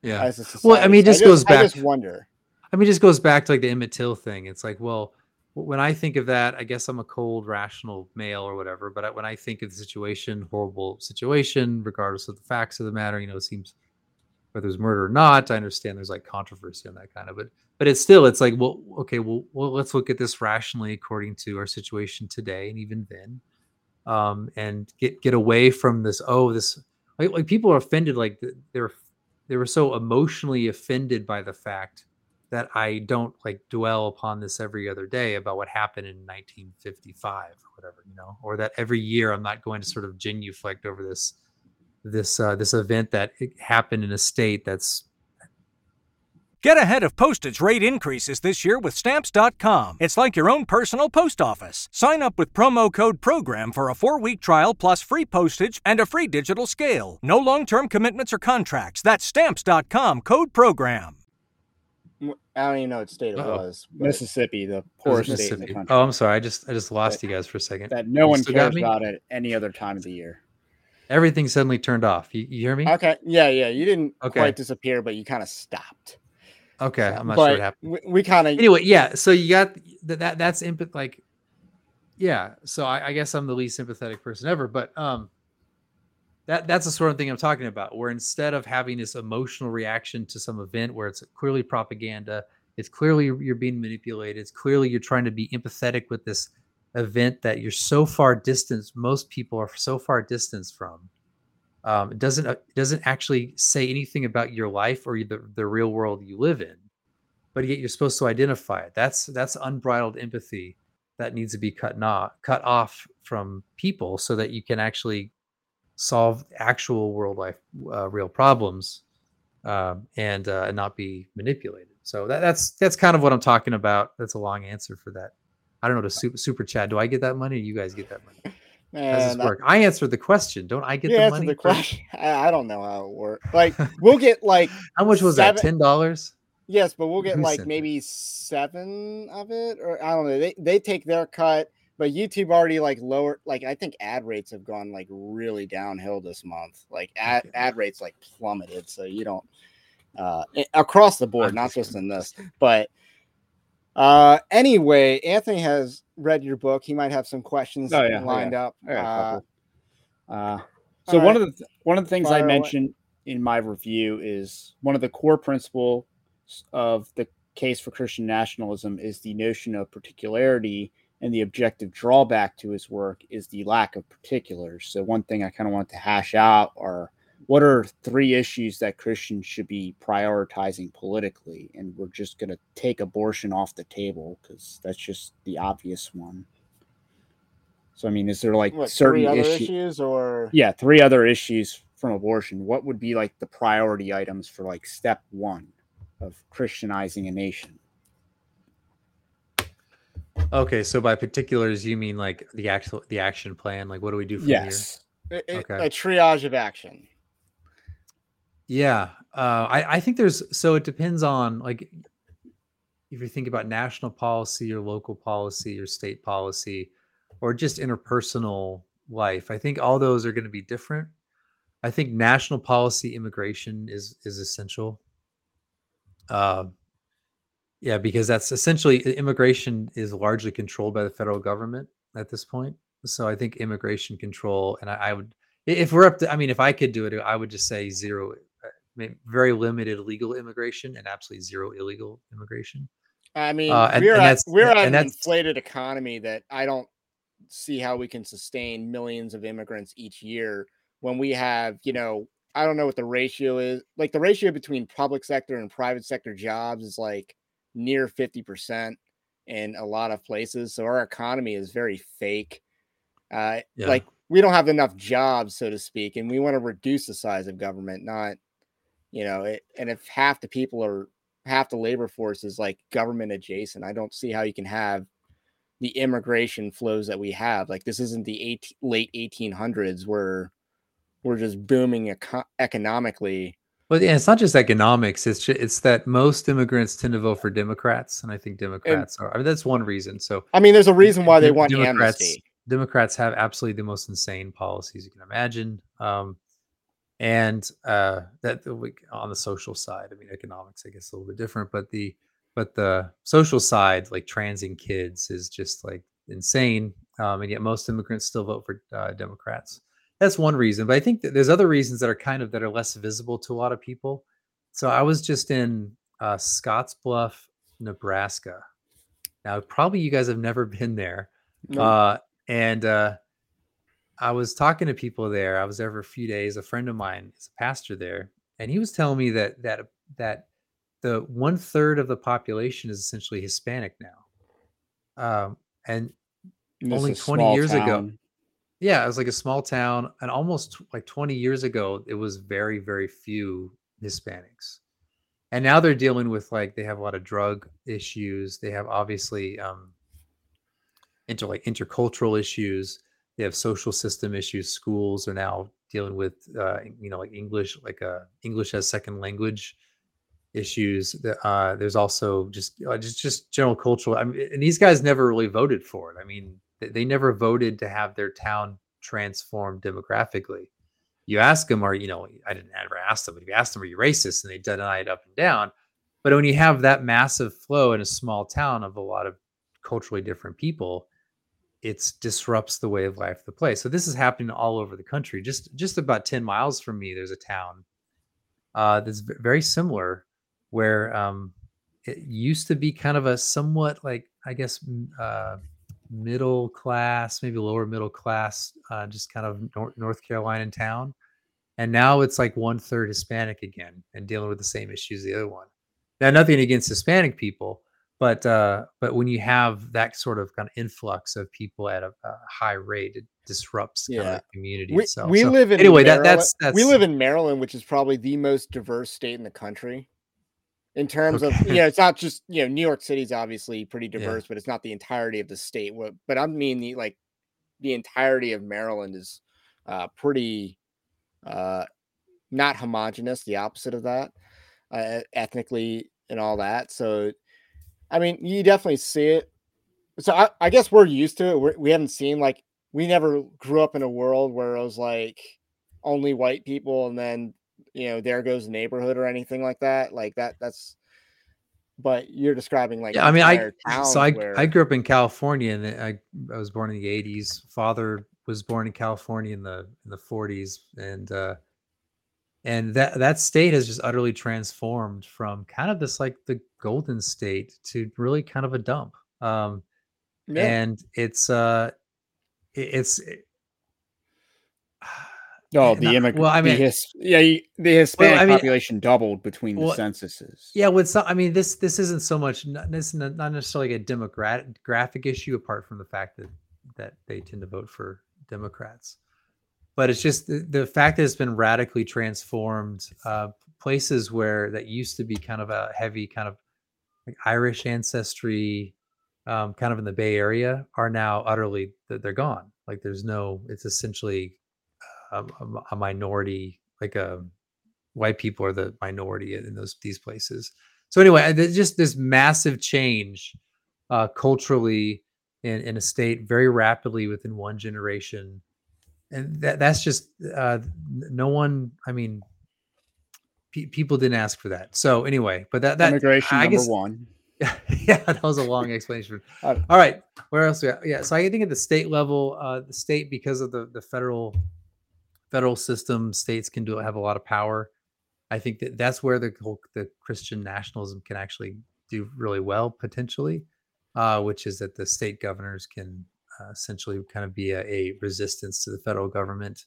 Yeah. As a society. Well, I mean, it just, just goes back. I just wonder. I mean, it just goes back to like the Emmett Till thing. It's like, well, when I think of that, I guess I'm a cold, rational male or whatever. But when I think of the situation, horrible situation, regardless of the facts of the matter, you know, it seems whether there's murder or not, I understand there's like controversy on that kind of, but, but it's still, it's like, well, okay, well, well, let's look at this rationally according to our situation today. And even then, um, and get, get away from this. Oh, this like, like people are offended. Like they're, they were so emotionally offended by the fact that I don't like dwell upon this every other day about what happened in nineteen fifty-five or whatever, you know, or that every year I'm not going to sort of genuflect over this, this, uh, this event that happened in a state that's. Get ahead of postage rate increases this year with Stamps dot com. It's like your own personal post office. Sign up with promo code PROGRAM for a four-week trial plus free postage and a free digital scale. No long-term commitments or contracts. That's Stamps dot com, code PROGRAM. I don't even know what state it Uh-oh. was. Mississippi, the poorest Mississippi. state in the country. Oh, I'm sorry. I just I just lost but, you guys for a second. That no you one cares about at any other time of the year. Everything suddenly turned off. You, you hear me? Okay. Yeah, yeah. You didn't okay. quite disappear, but you kind of stopped. Okay. So, I'm not sure what happened. We, we kind of... Anyway, yeah. So you got... That, that that's... Imp- like, yeah. So I, I guess I'm the least sympathetic person ever, but um, that that's the sort of thing I'm talking about, where instead of having this emotional reaction to some event where it's clearly propaganda, it's clearly you're being manipulated, it's clearly you're trying to be empathetic with this event that you're so far distanced, most people are so far distanced from. Um, it doesn't uh, it doesn't actually say anything about your life or the, the real world you live in, but yet you're supposed to identify it. That's that's unbridled empathy that needs to be cut not cut off from people so that you can actually solve actual world life, uh, real problems, um, and uh, and not be manipulated. So that, that's that's kind of what I'm talking about. That's a long answer for that. I don't know. To super, super chat, do I get that money? Or you guys get that money? Man, How does this work? I, I answered the question. Don't I get the money? The question. I, I don't know how it works. Like we'll get like how much was seven, that? Ten dollars? Yes, but we'll get like seven. Maybe seven of it, or I don't know. They they take their cut. But YouTube already like lower, like I think ad rates have gone like really downhill this month. Like ad, ad rates like plummeted. So you don't uh, across the board, not just in this. But uh, anyway, Anthony has read your book. He might have some questions oh, yeah, lined yeah. up. Yeah, uh, uh, so one right. of the th- one of the things Fire I away. mentioned in my review is one of the core principles of the case for Christian nationalism is the notion of particularity. And the objective drawback to his work is the lack of particulars. So one thing I kind of want to hash out are what are three issues that Christians should be prioritizing politically? And we're just going to take abortion off the table because that's just the obvious one. So, I mean, is there like what, certain three other issue- issues or? Yeah, three other issues from abortion. What would be like the priority items for like step one of Christianizing a nation? Okay, so by particulars, you mean like the actual the action plan? Like, what do we do from yes. here? Yes, okay. A triage of action. Yeah, uh, I I think there's so it depends on like if you think about national policy or local policy or state policy or just interpersonal life. I think all those are going to be different. I think national policy immigration is is essential. Uh, Yeah, because that's essentially immigration is largely controlled by the federal government at this point. So I think immigration control, and I, I would, if we're up to, I mean, if I could do it, I would just say zero, very limited legal immigration and absolutely zero illegal immigration. I mean, uh, and, we're and at, we're and on an inflated economy that I don't see how we can sustain millions of immigrants each year when we have, you know, I don't know what the ratio is. Like the ratio between public sector and private sector jobs is like near fifty percent in a lot of places. So our economy is very fake. Uh, yeah. Like we don't have enough jobs, so to speak, and we want to reduce the size of government, not, you know, it, and if half the people are half the labor force is like government adjacent, I don't see how you can have the immigration flows that we have. Like this isn't the eight, late eighteen hundreds where we're just booming eco- economically. Well, yeah, it's not just economics. It's just, it's that most immigrants tend to vote for Democrats. And I think Democrats and, are, I mean, that's one reason. So, I mean, there's a reason why they want Democrats, amnesty. Democrats have absolutely the most insane policies you can imagine. Um, and uh, that on the social side, I mean, economics, I guess a little bit different, but the, but the social side, like transing kids is just like insane. Um, and yet most immigrants still vote for uh, Democrats. That's one reason, but I think that there's other reasons that are kind of that are less visible to a lot of people. So I was just in uh, Scottsbluff, Nebraska. Now, probably you guys have never been there. No. Uh, and uh, I was talking to people there. I was there for a few days. A friend of mine is a pastor there, and he was telling me that that that the one third of the population is essentially Hispanic now, um, and this only twenty years town. ago. Yeah, it was like a small town, and almost like twenty years ago, it was very, very few Hispanics. And now they're dealing with like they have a lot of drug issues. They have obviously um, inter like intercultural issues. They have social system issues. Schools are now dealing with uh, you know like English, like uh, English as second language issues. Uh, there's also just uh, just just general cultural. I mean, and these guys never really voted for it. I mean. They never voted to have their town transformed demographically. You ask them, are you know, I didn't ever ask them, but if you ask them, are you racist? And they deny it up and down. But when you have that massive flow in a small town of a lot of culturally different people, it disrupts the way of life of the place. So this is happening all over the country. Just just about ten miles from me, there's a town uh, that's very similar where um, it used to be kind of a somewhat like, I guess, uh, middle class, maybe lower middle class, uh, just kind of nor- North Carolina town. And now it's like one third Hispanic again and dealing with the same issues the other one. Now, nothing against Hispanic people, but uh, but when you have that sort of kind of influx of people at a, a high rate, it disrupts yeah. kind of the community we, itself. We so, live in anyway, that, that's, that's we live in Maryland, which is probably the most diverse state in the country. In terms okay. of, you know, it's not just, you know, New York City's obviously pretty diverse, yeah. but it's not the entirety of the state. But I mean, the, like, the entirety of Maryland is uh, pretty uh, not homogenous, the opposite of that, uh, ethnically and all that. So, I mean, you definitely see it. So I, I guess we're used to it. We're, we haven't seen, like, we never grew up in a world where it was, like, only white people and then, you know, there goes neighborhood or anything like that. Like that, that's, but you're describing like, yeah, I mean, I, so I, where... I grew up in California and I, I was born in the eighties. Father was born in California in the, in the forties. And, uh, and that, that state has just utterly transformed from kind of this, like the golden state to really kind of a dump. Um, yeah. and it's, uh, it, it's, it, No, the immigrant. Well, I mean, the his, yeah, the Hispanic well, I mean, population doubled between well, the censuses. Yeah, with some, I mean, this this isn't so much this not, not necessarily a demographic issue, apart from the fact that that they tend to vote for Democrats, but it's just the, the fact that it's been radically transformed. Uh, places where that used to be kind of a heavy kind of like Irish ancestry, um, kind of in the Bay Area, are now utterly they're gone. Like there's no, it's essentially. A, a minority, like a white people are the minority in those these places. So anyway, there's just this massive change uh, culturally in, in a state very rapidly within one generation, and that that's just uh, no one. I mean, pe- people didn't ask for that. So anyway, but that that immigration I number guess, one. Yeah, that was a long explanation. All right, where else? We at? Yeah, so I think at the state level, uh, the state because of the the federal. Federal system, states can do have a lot of power. I think that that's where the whole the Christian nationalism can actually do really well potentially, uh, which is that the state governors can uh, essentially kind of be a, a resistance to the federal government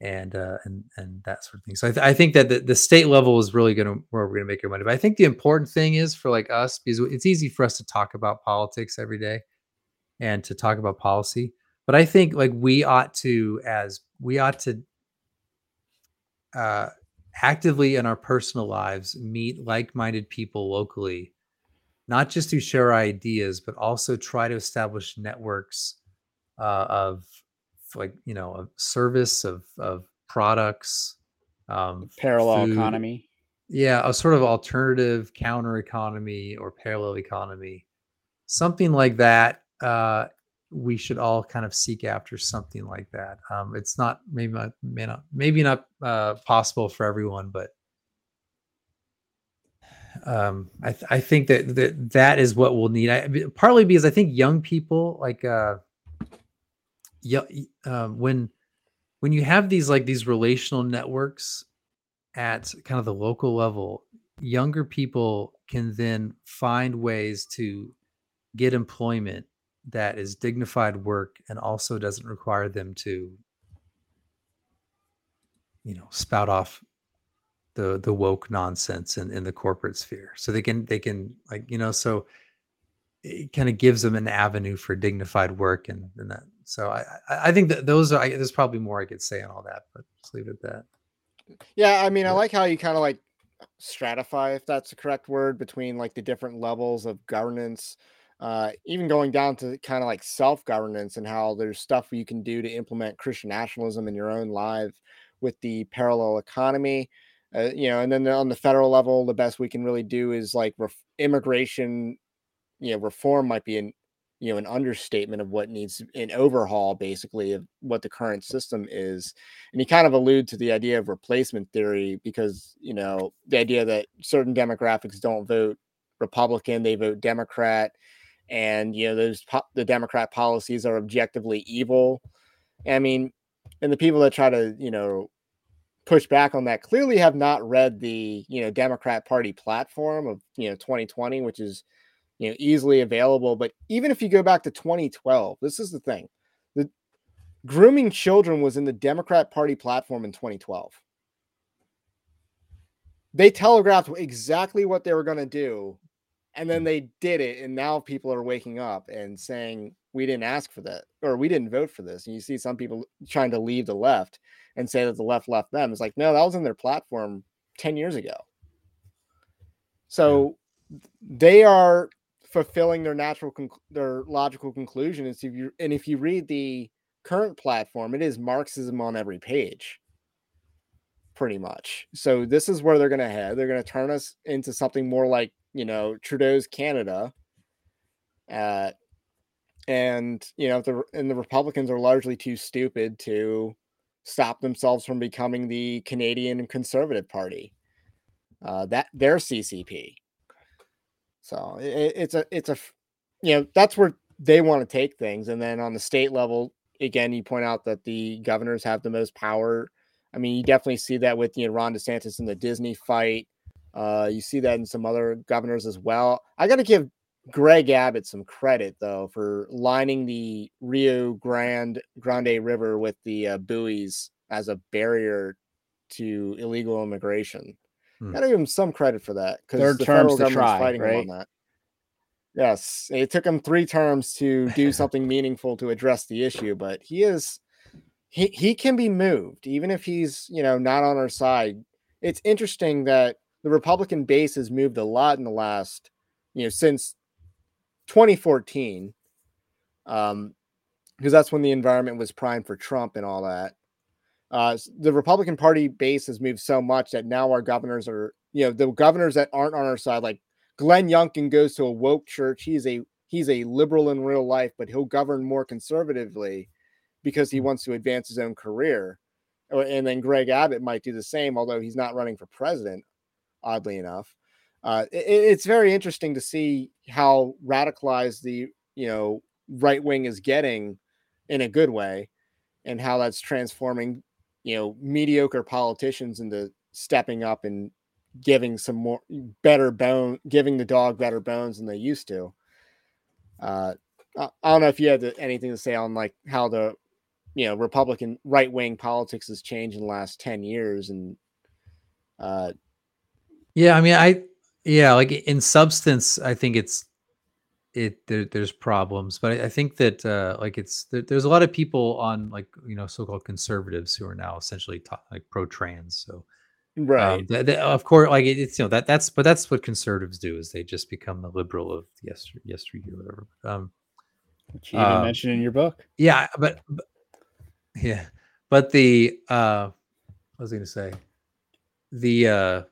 and uh, and and that sort of thing. So I, th- I think that the, the state level is really going to where we're going to make our money. But I think the important thing is for like us, because it's easy for us to talk about politics every day and to talk about policy. But I think like we ought to, as we ought to uh, actively in our personal lives, meet like-minded people locally, not just to share ideas, but also try to establish networks uh, of like, you know, of service, of, of products, um, parallel food. Economy. Yeah. A sort of alternative counter economy or parallel economy, something like that. Uh, we should all kind of seek after something like that. Um, it's not, maybe not, may not, maybe not, uh, possible for everyone, but, um, I, th- I think that, that that is what we'll need. I, partly because I think young people like, uh, yeah, uh, when when you have these like these relational networks at kind of the local level, younger people can then find ways to get employment that is dignified work and also doesn't require them to, you know, spout off the the woke nonsense in, in the corporate sphere. So they can they can like, you know, so it kind of gives them an avenue for dignified work and, and that. So I, I think that those are, I, there's probably more I could say on all that, but just leave it at that. Yeah. I mean, yeah. I like how you kind of like stratify, if that's the correct word, between like the different levels of governance, uh, even going down to kind of like self-governance and how there's stuff you can do to implement Christian nationalism in your own life with the parallel economy, uh, you know, and then on the federal level, the best we can really do is like ref- immigration, you know, reform might be an, you know, an understatement of what needs an overhaul, basically, of what the current system is. And you kind of allude to the idea of replacement theory because, you know, the idea that certain demographics don't vote Republican, they vote Democrat. And, you know, those po- the Democrat policies are objectively evil. I mean, and the people that try to, you know, push back on that clearly have not read the, you know, Democrat Party platform of, you know, twenty twenty, which is, you know, easily available. But even if you go back to twenty twelve, this is the thing. The grooming children was in the Democrat Party platform in twenty twelve. They telegraphed exactly what they were going to do, and then they did it. And now people are waking up and saying, we didn't ask for that, or we didn't vote for this. And you see some people trying to leave the left and say that the left left them. It's like, no, that was in their platform ten years ago. So they are fulfilling their natural, conc- their logical conclusion. Is if you, and if you read the current platform, it is Marxism on every page, pretty much. So this is where they're going to head. They're going to turn us into something more like, you know, Trudeau's Canada. Uh, and, you know, the, and the Republicans are largely too stupid to stop themselves from becoming the Canadian Conservative Party. Uh, that their C C P. So it, it's a, it's a, you know, that's where they want to take things. And then on the state level, again, you point out that the governors have the most power. I mean, you definitely see that with, you know, Ron DeSantis in the Disney fight. Uh, you see that in some other governors as well. I got to give Greg Abbott some credit, though, for lining the Rio Grande Grande River with the uh, buoys as a barrier to illegal immigration. Gotta give him some credit for that because the federal government's fighting on that. Yes, it took him three terms to do something meaningful to address the issue, but he is he he can be moved even if he's, you know, not on our side. It's interesting that the Republican base has moved a lot in the last, you know, since twenty fourteen, um, because that's when the environment was primed for Trump and all that. Uh, the Republican Party base has moved so much that now our governors are, you know, the governors that aren't on our side, like Glenn Youngkin goes to a woke church. He's a, he's a liberal in real life, but he'll govern more conservatively because he wants to advance his own career. And then Greg Abbott might do the same, although he's not running for president, oddly enough. Uh, it, it's very interesting to see how radicalized the, you know, right wing is getting in a good way and how that's transforming, you know, mediocre politicians into stepping up and giving some more better bone, giving the dog better bones than they used to. Uh, I don't know if you had anything to say on like how the you know, Republican right wing politics has changed in the last ten years. And, uh, yeah, I mean, I, yeah, like in substance, I think it's, it, there, there's problems, but I, I think that, uh, like it's, there, there's a lot of people on like, you know, so-called conservatives who are now essentially t- like pro-trans. So, right. Um, th- th- of course, like it, it's, you know, that that's, but that's what conservatives do is they just become the liberal of yester- yesteryear or whatever. Um, Which you even um, mentioned in your book. Yeah, but, but yeah, but the uh, what was I going to say? The uh,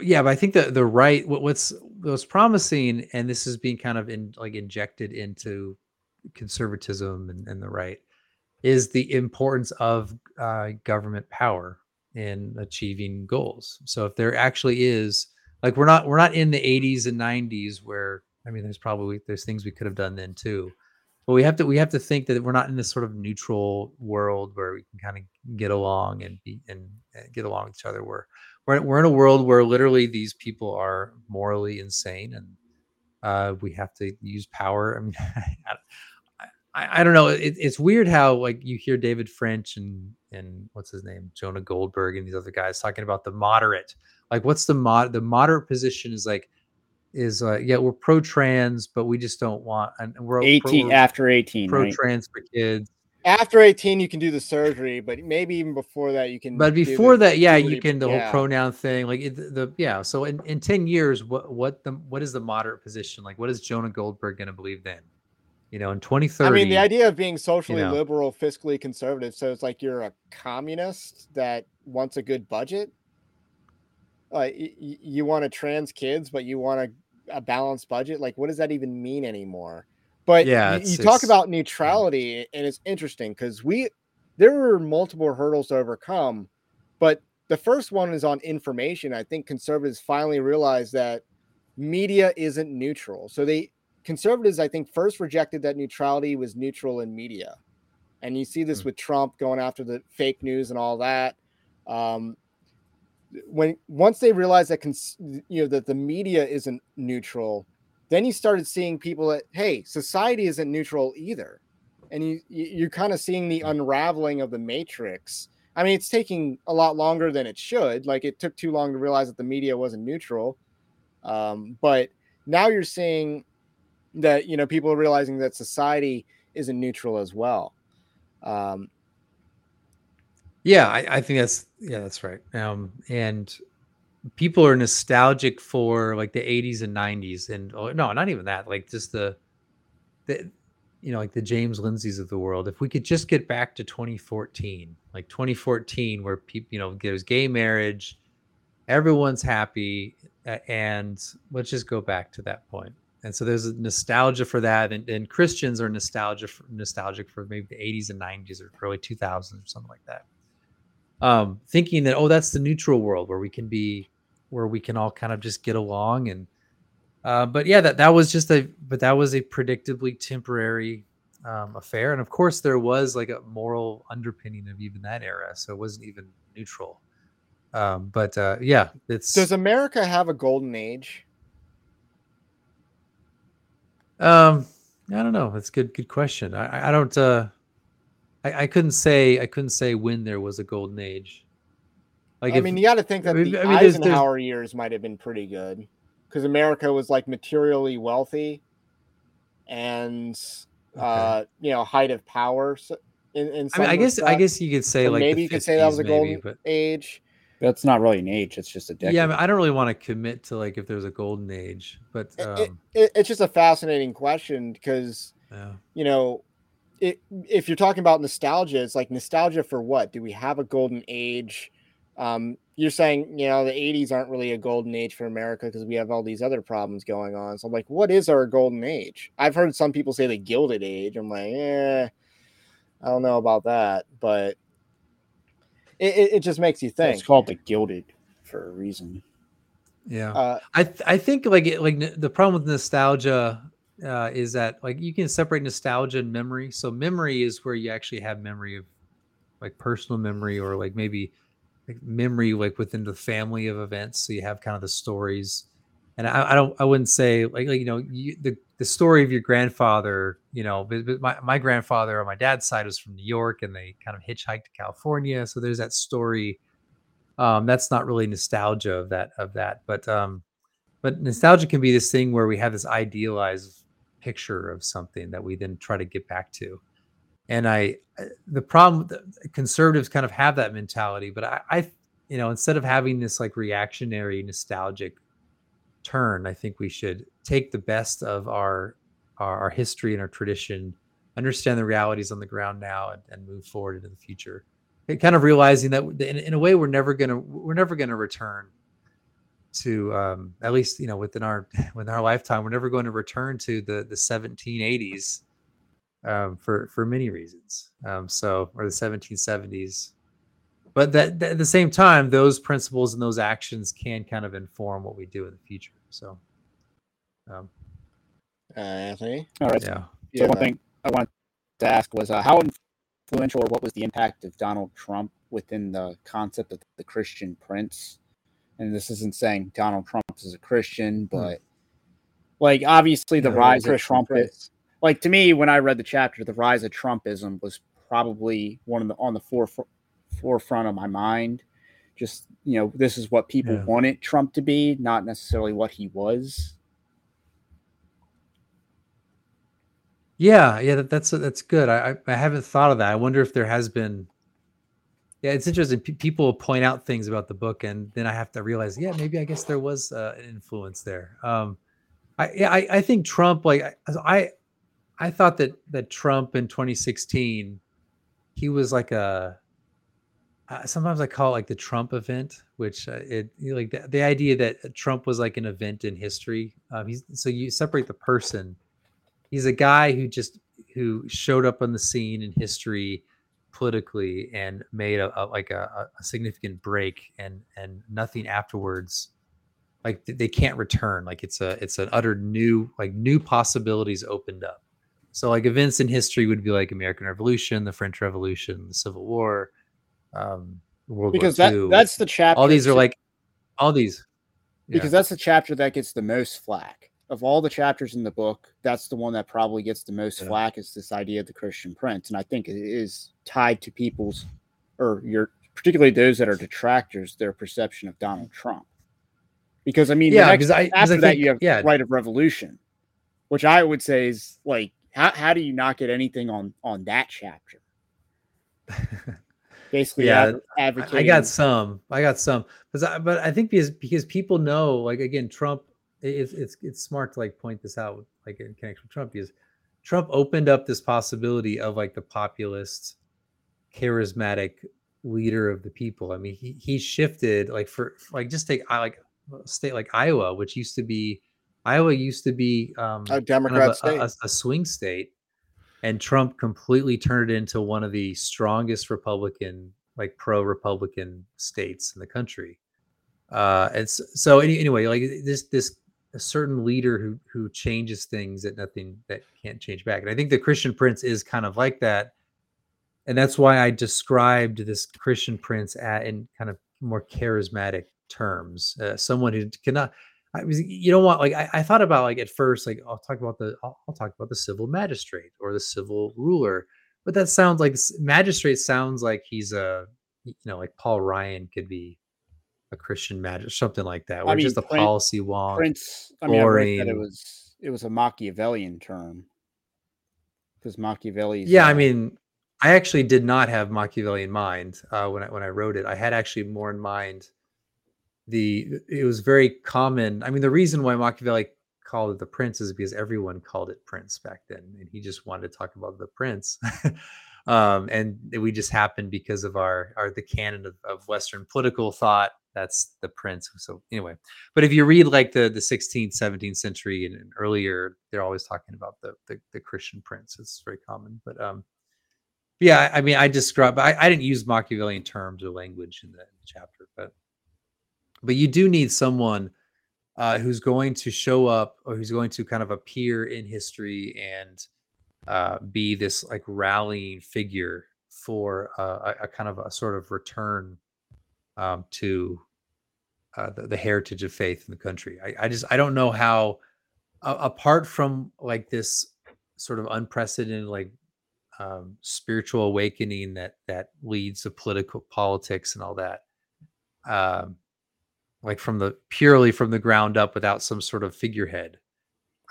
yeah, but I think the the right what, what's what's promising, and this is being kind of in like injected into conservatism and, and the right, is the importance of uh, government power in achieving goals. So if there actually is like we're not we're not in the eighties and nineties where. I mean, there's probably there's things we could have done then too, but we have to we have to think that we're not in this sort of neutral world where we can kind of get along and be and, and get along with each other. We're we're we're in a world where literally these people are morally insane, and uh, we have to use power. I mean, I, I don't know. It, it's weird how like you hear David French and and what's his name, Jonah Goldberg, and these other guys talking about the moderate. Like, what's the mod? The moderate position is like. Is uh yeah we're pro trans but we just don't want and we're eighteen pro, after eighteen pro trans right? For kids after eighteen you can do the surgery but maybe even before that you can but before that yeah you can the yeah. whole pronoun thing like it, the yeah so in, in ten years what what the what is the moderate position like what is Jonah Goldberg going to believe then you know in twenty thirty I mean the idea of being socially you know, liberal fiscally conservative so it's like you're a communist that wants a good budget uh, y- you want to trans kids but you want to a balanced budget like what does that even mean anymore but yeah you talk it's, about neutrality yeah. And it's interesting because we there were multiple hurdles to overcome but the first one is on information. I think conservatives finally realized that media isn't neutral so they conservatives I think first rejected that neutrality was neutral in media and you see this mm-hmm. with Trump going after the fake news and all that um when once they realized that cons- you know that the media isn't neutral, then you started seeing people that hey, society isn't neutral either, and you you're kind of seeing the unraveling of the matrix. I mean, it's taking a lot longer than it should. Like it took too long to realize that the media wasn't neutral, um, but now you're seeing that you know people are realizing that society isn't neutral as well. Um, Yeah, I, I think that's yeah, that's right. Um, and people are nostalgic for like the eighties and nineties, and oh, no, not even that. Like just the, the, you know, like the James Lindsays of the world. If we could just get back to twenty fourteen, like twenty fourteen, where people, you know, there's gay marriage, everyone's happy, and let's just go back to that point. And so there's a nostalgia for that, and, and Christians are nostalgia for, nostalgic for maybe the eighties and nineties or early two thousands or something like that. Um, thinking that, oh, that's the neutral world where we can be, where we can all kind of just get along. And, uh, but yeah, that, that was just a, but that was a predictably temporary, um, affair. And of course there was like a moral underpinning of even that era. So it wasn't even neutral. Um, but, uh, yeah, it's, does America have a golden age? Um, I don't know. That's a good, good question. I, I don't, uh, I, I couldn't say I couldn't say when there was a golden age. Like I if, mean, you got to think that the I mean, there's, Eisenhower there's, years might have been pretty good because America was like materially wealthy and okay. uh, you know height of power. In, in some I mean, I guess I guess you could say so like maybe you could say that was a golden maybe, age. That's not really an age; it's just a decade. Yeah, I mean, I don't really want to commit to like if there's a golden age, but um, it, it, it's just a fascinating question because yeah. you know. It, if you're talking about nostalgia, it's like nostalgia for what? Do we have a golden age? Um, you're saying, you know, the eighties aren't really a golden age for America because we have all these other problems going on. So I'm like, what is our golden age? I've heard some people say the Gilded Age. I'm like, eh, I don't know about that. But it, it, it just makes you think. It's called the Gilded for a reason. Yeah. Uh, I th- I think like it, like the problem with nostalgia Uh, is that like you can separate nostalgia and memory. So memory is where you actually have memory of like personal memory or like maybe like memory like within the family of events. So you have kind of the stories. And I, I don't I wouldn't say like, like you know you, the, the story of your grandfather, you know, my, my grandfather on my dad's side was from New York and they kind of hitchhiked to California. So there's that story. Um, that's not really nostalgia of that, of that, but, um, but nostalgia can be this thing where we have this idealized picture of something that we then try to get back to. And I, the problem, conservatives kind of have that mentality, but I, I, you know, instead of having this like reactionary nostalgic turn, I think we should take the best of our, our, our history and our tradition, understand the realities on the ground now, and, and move forward into the future. And kind of realizing that in, in a way, we're never going to, we're never going to return to, um, at least, you know, within our, within our lifetime, we're never going to return to the, the seventeen eighties. Um, for for many reasons, um, so or the seventeen seventies, but that, that at the same time, those principles and those actions can kind of inform what we do in the future. So, um, uh, Anthony, all right. Yeah. So yeah, one thing I wanted to ask was uh, how influential or what was the impact of Donald Trump within the concept of the Christian Prince? And this isn't saying Donald Trump is a Christian, but hmm. like obviously the no, rise of Trump is. Like, to me, when I read the chapter, the rise of Trumpism was probably one of the on the foref- forefront of my mind. Just, you know, this is what people yeah. wanted Trump to be, not necessarily what he was. Yeah, yeah, that, that's that's good. I I haven't thought of that. I wonder if there has been. Yeah, it's interesting. P- people point out things about the book, and then I have to realize, yeah, maybe I guess there was uh, an influence there. Um, I yeah, I, I think Trump, like I. I I thought that that Trump in twenty sixteen, he was like a. Uh, sometimes I call it like the Trump event, which uh, it like the, the idea that Trump was like an event in history. Um, he's so you separate the person. He's a guy who just who showed up on the scene in history, politically, and made a, a like a, a significant break, and and nothing afterwards. Like they can't return. Like it's a it's an utter new like new possibilities opened up. So like events in history would be like American Revolution, the French Revolution, the Civil War, um, World because War that, Two. That's the chapter. All these are like, all these. Because yeah. that's the chapter that gets the most flack. Of all the chapters in the book, that's the one that probably gets the most yeah. flack is this idea of the Christian Prince. And I think it is tied to people's, or your particularly those that are detractors, their perception of Donald Trump. Because, I mean, yeah, next, I, after I that think, you have yeah. the right of revolution, which I would say is like, How how do you not get anything on, on that chapter? Basically, yeah, advocating. I got some. I got some. Because I, but I think because because people know, like again, Trump. It's it's it's smart to like point this out, like in connection with Trump, because Trump opened up this possibility of like the populist, charismatic leader of the people. I mean, he he shifted like for like just take I like state like Iowa, which used to be. Iowa used to be um, a Democrat kind of a, state, a, a swing state, and Trump completely turned it into one of the strongest Republican, like pro-Republican states in the country. Uh, and so, so any, anyway, like this, this a certain leader who who changes things that nothing that can't change back. And I think the Christian Prince is kind of like that, and that's why I described this Christian Prince at, in kind of more charismatic terms, uh, someone who cannot. I was, you don't want like I, I thought about like at first like I'll talk about the I'll, I'll talk about the civil magistrate or the civil ruler, but that sounds like magistrate sounds like he's a you know like Paul Ryan could be a Christian magistrate something like that, or just a Prince, policy wonk. Prince, I mean, I read that it was it was a Machiavellian term because Machiavelli. Yeah, I mean, I actually did not have Machiavelli in mind uh, when I when I wrote it. I had actually more in mind. The it was very common. I mean, the reason why Machiavelli called it the Prince is because everyone called it Prince back then, and he just wanted to talk about the Prince. um, and we just happened because of our our the canon of, of Western political thought. That's the Prince. So anyway, but if you read like the the sixteenth, seventeenth century and, and earlier, they're always talking about the, the the Christian Prince. It's very common. But um, yeah, I mean, I describe. I, I didn't use Machiavellian terms or language in the chapter, but. But you do need someone uh, who's going to show up or who's going to kind of appear in history and uh, be this like rallying figure for uh, a, a kind of a sort of return um, to uh, the, the heritage of faith in the country. I, I just I don't know how uh, apart from like this sort of unprecedented like um, spiritual awakening that that leads to political politics and all that, um, like from the purely from the ground up without some sort of figurehead,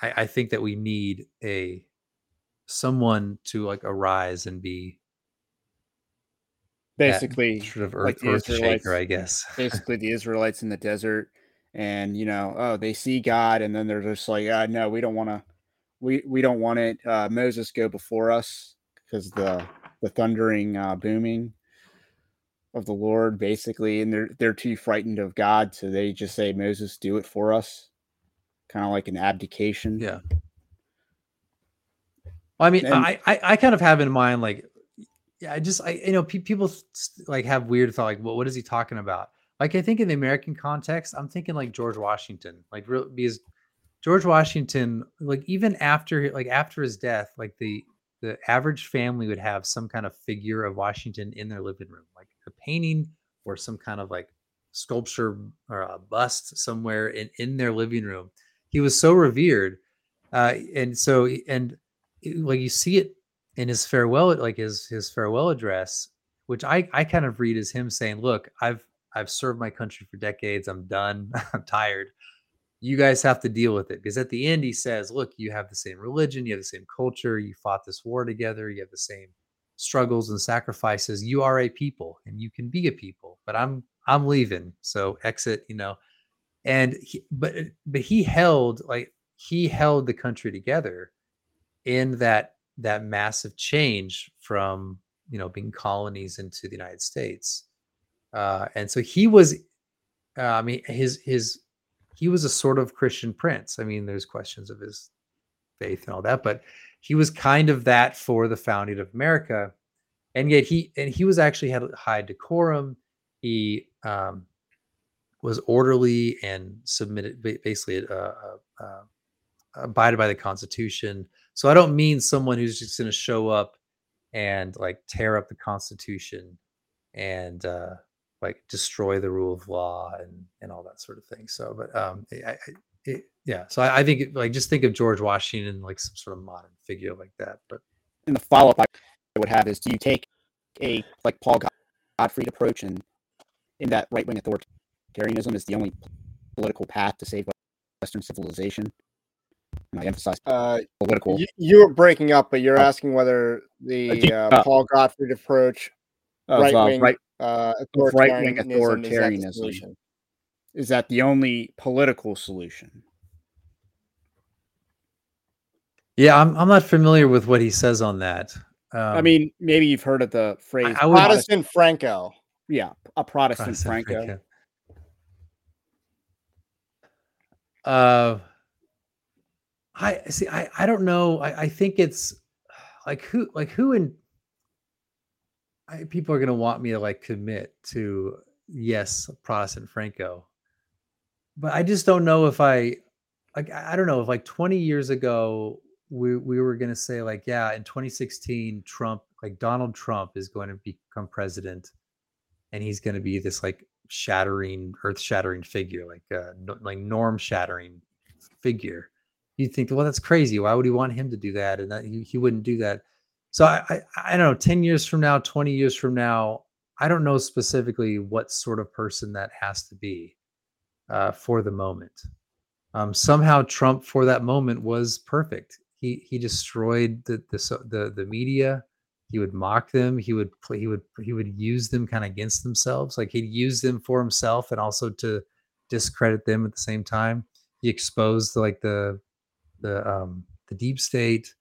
I, I think that we need a someone to like arise and be basically sort of earth, like earth shaker, I guess. Basically the Israelites in the desert, and you know, oh, they see God, and then they're just like, ah, oh, no, we don't want to, we we don't want it. Uh, Moses, go before us, because the the thundering uh, booming of the Lord, basically, and they're they're too frightened of God, so they just say, Moses, do it for us, kind of like an abdication. Yeah. Well, I mean, and, I, I I kind of have in mind like. Yeah, I just, I you know, pe- people like have weird thought, like, well, what is he talking about? Like, I think in the American context, I'm thinking like George Washington, like real, because George Washington, like even after, like after his death, like the the average family would have some kind of figure of Washington in their living room, like a painting or some kind of like sculpture or a bust somewhere in, in their living room. He was so revered, uh, and so and it, like you see it. In his farewell, like his his farewell address, which I, I kind of read as him saying, look, I've I've served my country for decades. I'm done. I'm tired. You guys have to deal with it. Because at the end, he says, look, you have the same religion. You have the same culture. You fought this war together. You have the same struggles and sacrifices. You are a people and you can be a people. But I'm I'm leaving. So exit, you know. And he, but but he held like he held the country together in that. that massive change from, you know, being colonies into the United States. Uh, and so he was, uh, I mean, his, his, he was a sort of Christian prince. I mean, there's questions of his faith and all that, but he was kind of that for the founding of America. And yet he, and he was actually had high decorum. He um, was orderly and submitted, basically uh, uh, abided by the Constitution. So I don't mean someone who's just going to show up and like tear up the Constitution and uh, like destroy the rule of law and, and all that sort of thing. So, but um, I, I, it, yeah, so I, I think it, like just think of George Washington, like some sort of modern figure like that. But and the follow-up I would have is, do you take a like Paul Gottfried approach and in that right-wing authoritarianism is the only political path to save Western civilization? I emphasize uh, political. You, you were breaking up, but you're oh. asking whether the uh, Paul Gottfried approach, of, right-wing, uh, right, uh, authoritarianism, right-wing authoritarianism, is that, is that the only political solution? Yeah, I'm. I'm not familiar with what he says on that. Um, I mean, maybe you've heard of the phrase I, I Protestant have... Franco. Yeah, a Protestant, Protestant Franco. Franco. Uh. I see. I, I don't know. I, I think it's like who like who in I, people are going to want me to like commit to yes, Protestant Franco, but I just don't know if I like I don't know if like twenty years ago we we were going to say like yeah in twenty sixteen Trump like Donald Trump is going to become president and he's going to be this like shattering earth shattering figure like uh, no, like norm shattering figure. You think, well, that's crazy. Why would he want him to do that? And that he, he wouldn't do that. So I, I I don't know, ten years from now, twenty years from now, I don't know specifically what sort of person that has to be uh, for the moment. Um, somehow Trump for that moment was perfect. He he destroyed the the the, the media. He would mock them. He would play, he would he would use them kind of against themselves. Like he'd use them for himself and also to discredit them at the same time. He exposed like the the um the deep state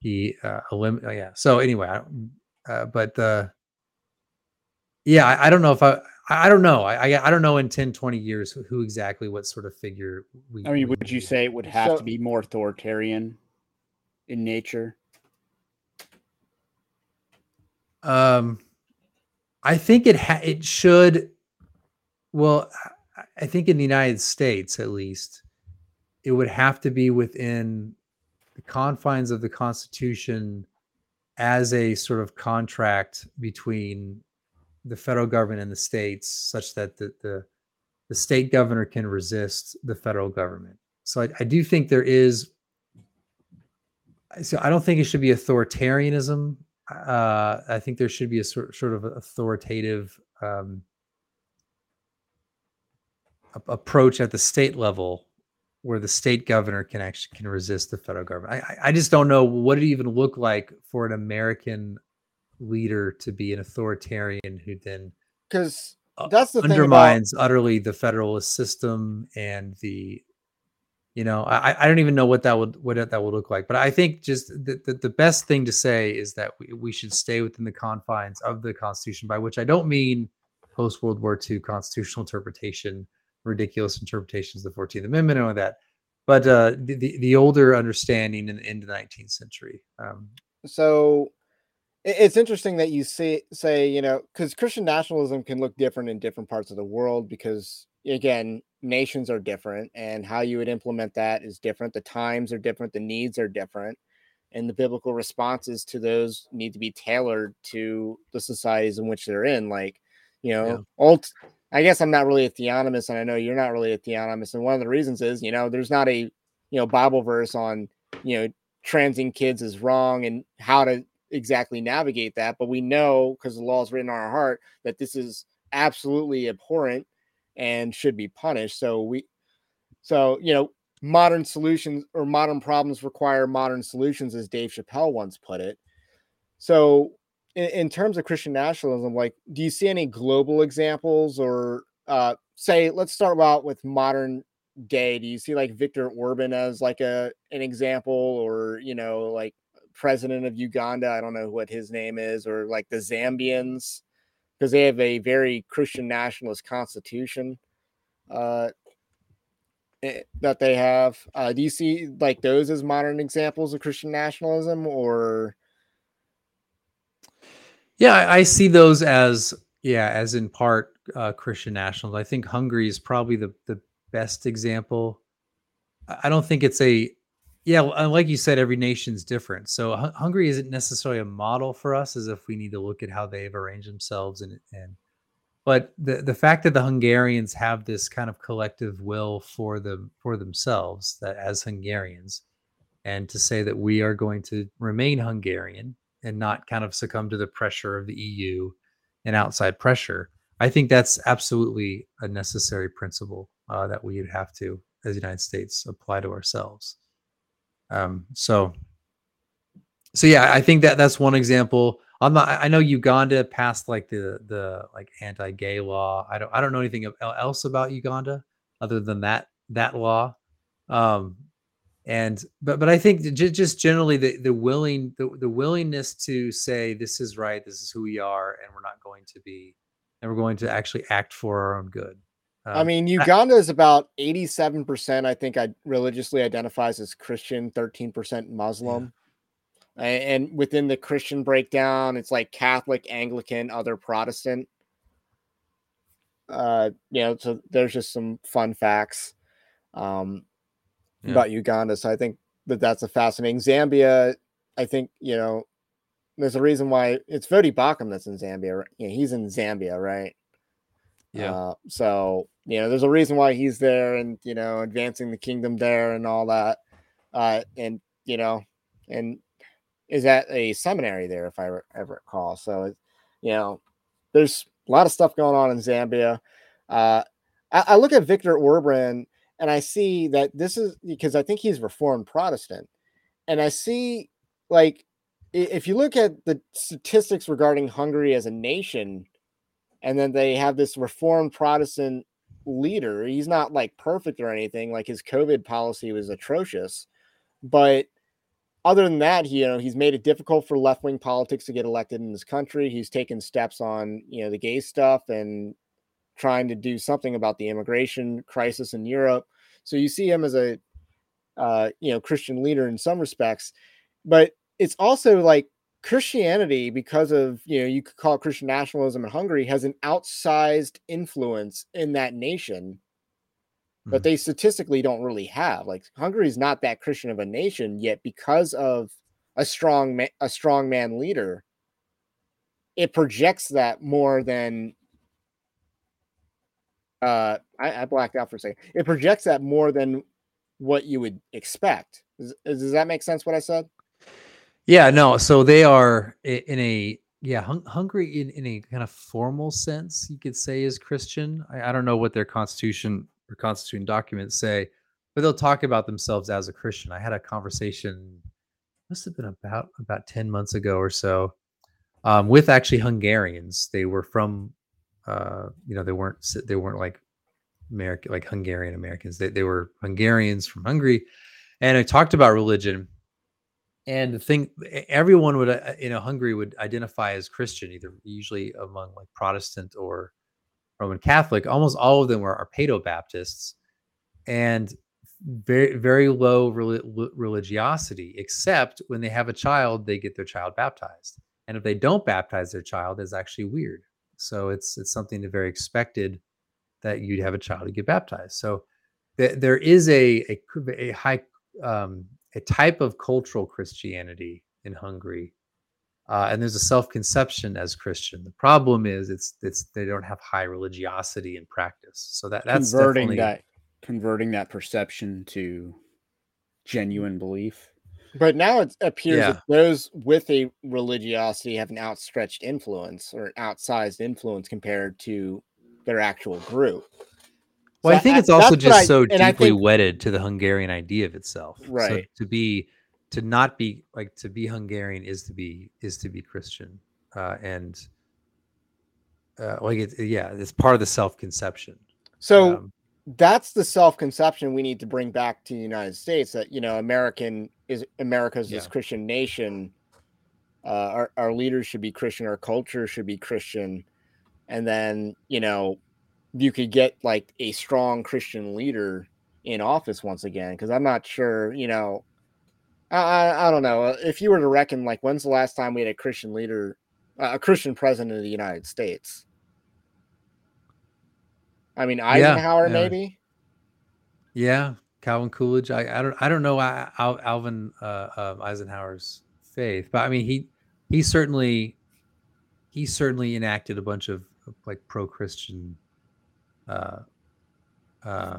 he uh elim- oh, yeah so anyway I, uh, but uh yeah I, I don't know if I I don't know I, I I don't know in ten, twenty years who, who exactly what sort of figure we I mean would need. You say it would have so, to be more authoritarian in nature? um I think it ha- it should well I, I think in the United States at least it would have to be within the confines of the Constitution as a sort of contract between the federal government and the states, such that the the, the state governor can resist the federal government. So I, I do think there is, so I don't think it should be authoritarianism. Uh, I think there should be a sort, sort of authoritative um, approach at the state level where the state governor can actually can resist the federal government. I, I just don't know what it even look like for an American leader to be an authoritarian who then because that's the undermines thing about- utterly the federalist system and the, you know, I, I don't even know what that would what that would look like. But I think just the, the, the best thing to say is that we, we should stay within the confines of the Constitution, by which I don't mean post-World War Two constitutional interpretation, ridiculous interpretations of the fourteenth Amendment and all that, but uh, the, the, the older understanding in the end of the nineteenth century. Um, so it's interesting that you say, say you know, because Christian nationalism can look different in different parts of the world because, again, nations are different and how you would implement that is different. The times are different. The needs are different. And the biblical responses to those need to be tailored to the societies in which they're in. Like, you know, yeah. old, I guess I'm not really a theonomist and I know you're not really a theonomist. And one of the reasons is, you know, there's not a, you know, Bible verse on, you know, transing kids is wrong and how to exactly navigate that. But we know, because the law is written on our heart, that this is absolutely abhorrent and should be punished. So we, so, you know, modern solutions or modern problems require modern solutions, as Dave Chappelle once put it. So in, in terms of Christian nationalism, like, do you see any global examples or uh, say, let's start out with modern day. Do you see like Viktor Orban as like a, an example or, you know, like president of Uganda? I don't know what his name is, or like the Zambians, because they have a very Christian nationalist constitution uh, that they have. Uh, do you see like those as modern examples of Christian nationalism, or? Yeah, I, I see those as, yeah, as in part uh, Christian nationalism. I think Hungary is probably the, the best example. I don't think it's a, yeah, like you said, every nation's different. So H- Hungary isn't necessarily a model for us, as if we need to look at how they've arranged themselves. And and but the, the fact that the Hungarians have this kind of collective will for them for themselves, that as Hungarians, and to say that we are going to remain Hungarian and not kind of succumb to the pressure of the E U and outside pressure, I think that's absolutely a necessary principle uh, that we would have to, as the United States, apply to ourselves. Um, so, so yeah, I think that that's one example. I'm not, I know Uganda passed like the, the like anti-gay law. I don't, I don't know anything else about Uganda other than that, that law. Um, and, but, but I think just generally the, the willing, the, the willingness to say, this is right, this is who we are, and we're not going to be, and we're going to actually act for our own good. Um, I mean, Uganda is about eighty-seven percent, I think, I religiously identifies as Christian, thirteen percent Muslim. Yeah. And, and within the Christian breakdown, it's like Catholic, Anglican, other Protestant. Uh, you know, so there's just some fun facts um, yeah. about Uganda. So I think that that's a fascinating. Zambia, I think, you know, there's a reason why it's Vodi Bakum that's in Zambia. Right? You know, he's in Zambia, right? Yeah. Uh, so, you know, there's a reason why he's there and, you know, advancing the kingdom there and all that. Uh, and, you know, and is at a seminary there, if I re- ever recall. So, it, you know, there's a lot of stuff going on in Zambia. Uh, I, I look at Viktor Orban and I see that this is because I think he's Reformed Protestant. And I see, like, if you look at the statistics regarding Hungary as a nation, and then they have this Reformed Protestant leader. He's not like perfect or anything. Like his COVID policy was atrocious, but other than that, he, you know, he's made it difficult for left-wing politics to get elected in this country. He's taken steps on, you know, the gay stuff and trying to do something about the immigration crisis in Europe. So you see him as a, uh, you know, Christian leader in some respects, but it's also like, Christianity, because of, you know, you could call it Christian nationalism in Hungary, has an outsized influence in that nation that mm-hmm. they statistically don't really have. Like Hungary is not that Christian of a nation, yet because of a strong ma- a strong man leader, it projects that more than uh I, I blacked out for a second. It projects that more than what you would expect. Does, does that make sense what I said? Yeah, no. So they are in a, yeah, hung, Hungary in, in a kind of formal sense, you could say, is Christian. I, I don't know what their constitution or constituting documents say, but they'll talk about themselves as a Christian. I had a conversation, must have been about, about ten months ago or so, um, with actually Hungarians. They were from, uh, you know, they weren't, they weren't like American, like Hungarian Americans. They, they were Hungarians from Hungary. And I talked about religion. And the thing, everyone would, uh, you know, Hungary would identify as Christian, either usually among like Protestant or Roman Catholic. Almost all of them were Arpedo Baptists, and very, very low re- religiosity, except when they have a child, they get their child baptized. And if they don't baptize their child, it's actually weird. So it's, it's something very expected that you'd have a child to get baptized. So th- there is a, a, a high, um, a type of cultural Christianity in Hungary. Uh, and there's a self-conception as Christian. The problem is it's, it's, they don't have high religiosity in practice. So that that's converting definitely... that, converting that perception to genuine belief. But now it appears yeah. that those with a religiosity have an outstretched influence or an outsized influence compared to their actual group. Well, so I think it's also just I, so deeply think, wedded to the Hungarian idea of itself. Right. So to be, to not be like, to be Hungarian is to be, is to be Christian. Uh, and uh, like, it, yeah, it's part of the self-conception. So um, that's the self-conception we need to bring back to the United States, that, you know, American is America's yeah. this Christian nation. Uh, our, our leaders should be Christian. Our culture should be Christian. And then, you know, you could get like a strong Christian leader in office once again, because I'm not sure, you know, I, I I don't know if you were to reckon like when's the last time we had a Christian leader, uh, a Christian president of the United States? I mean, Eisenhower yeah, yeah. maybe. Yeah, Calvin Coolidge. I, I don't I don't know Al, Alvin uh, uh, Eisenhower's faith, but I mean he he certainly he certainly enacted a bunch of like pro-Christian. Uh, uh,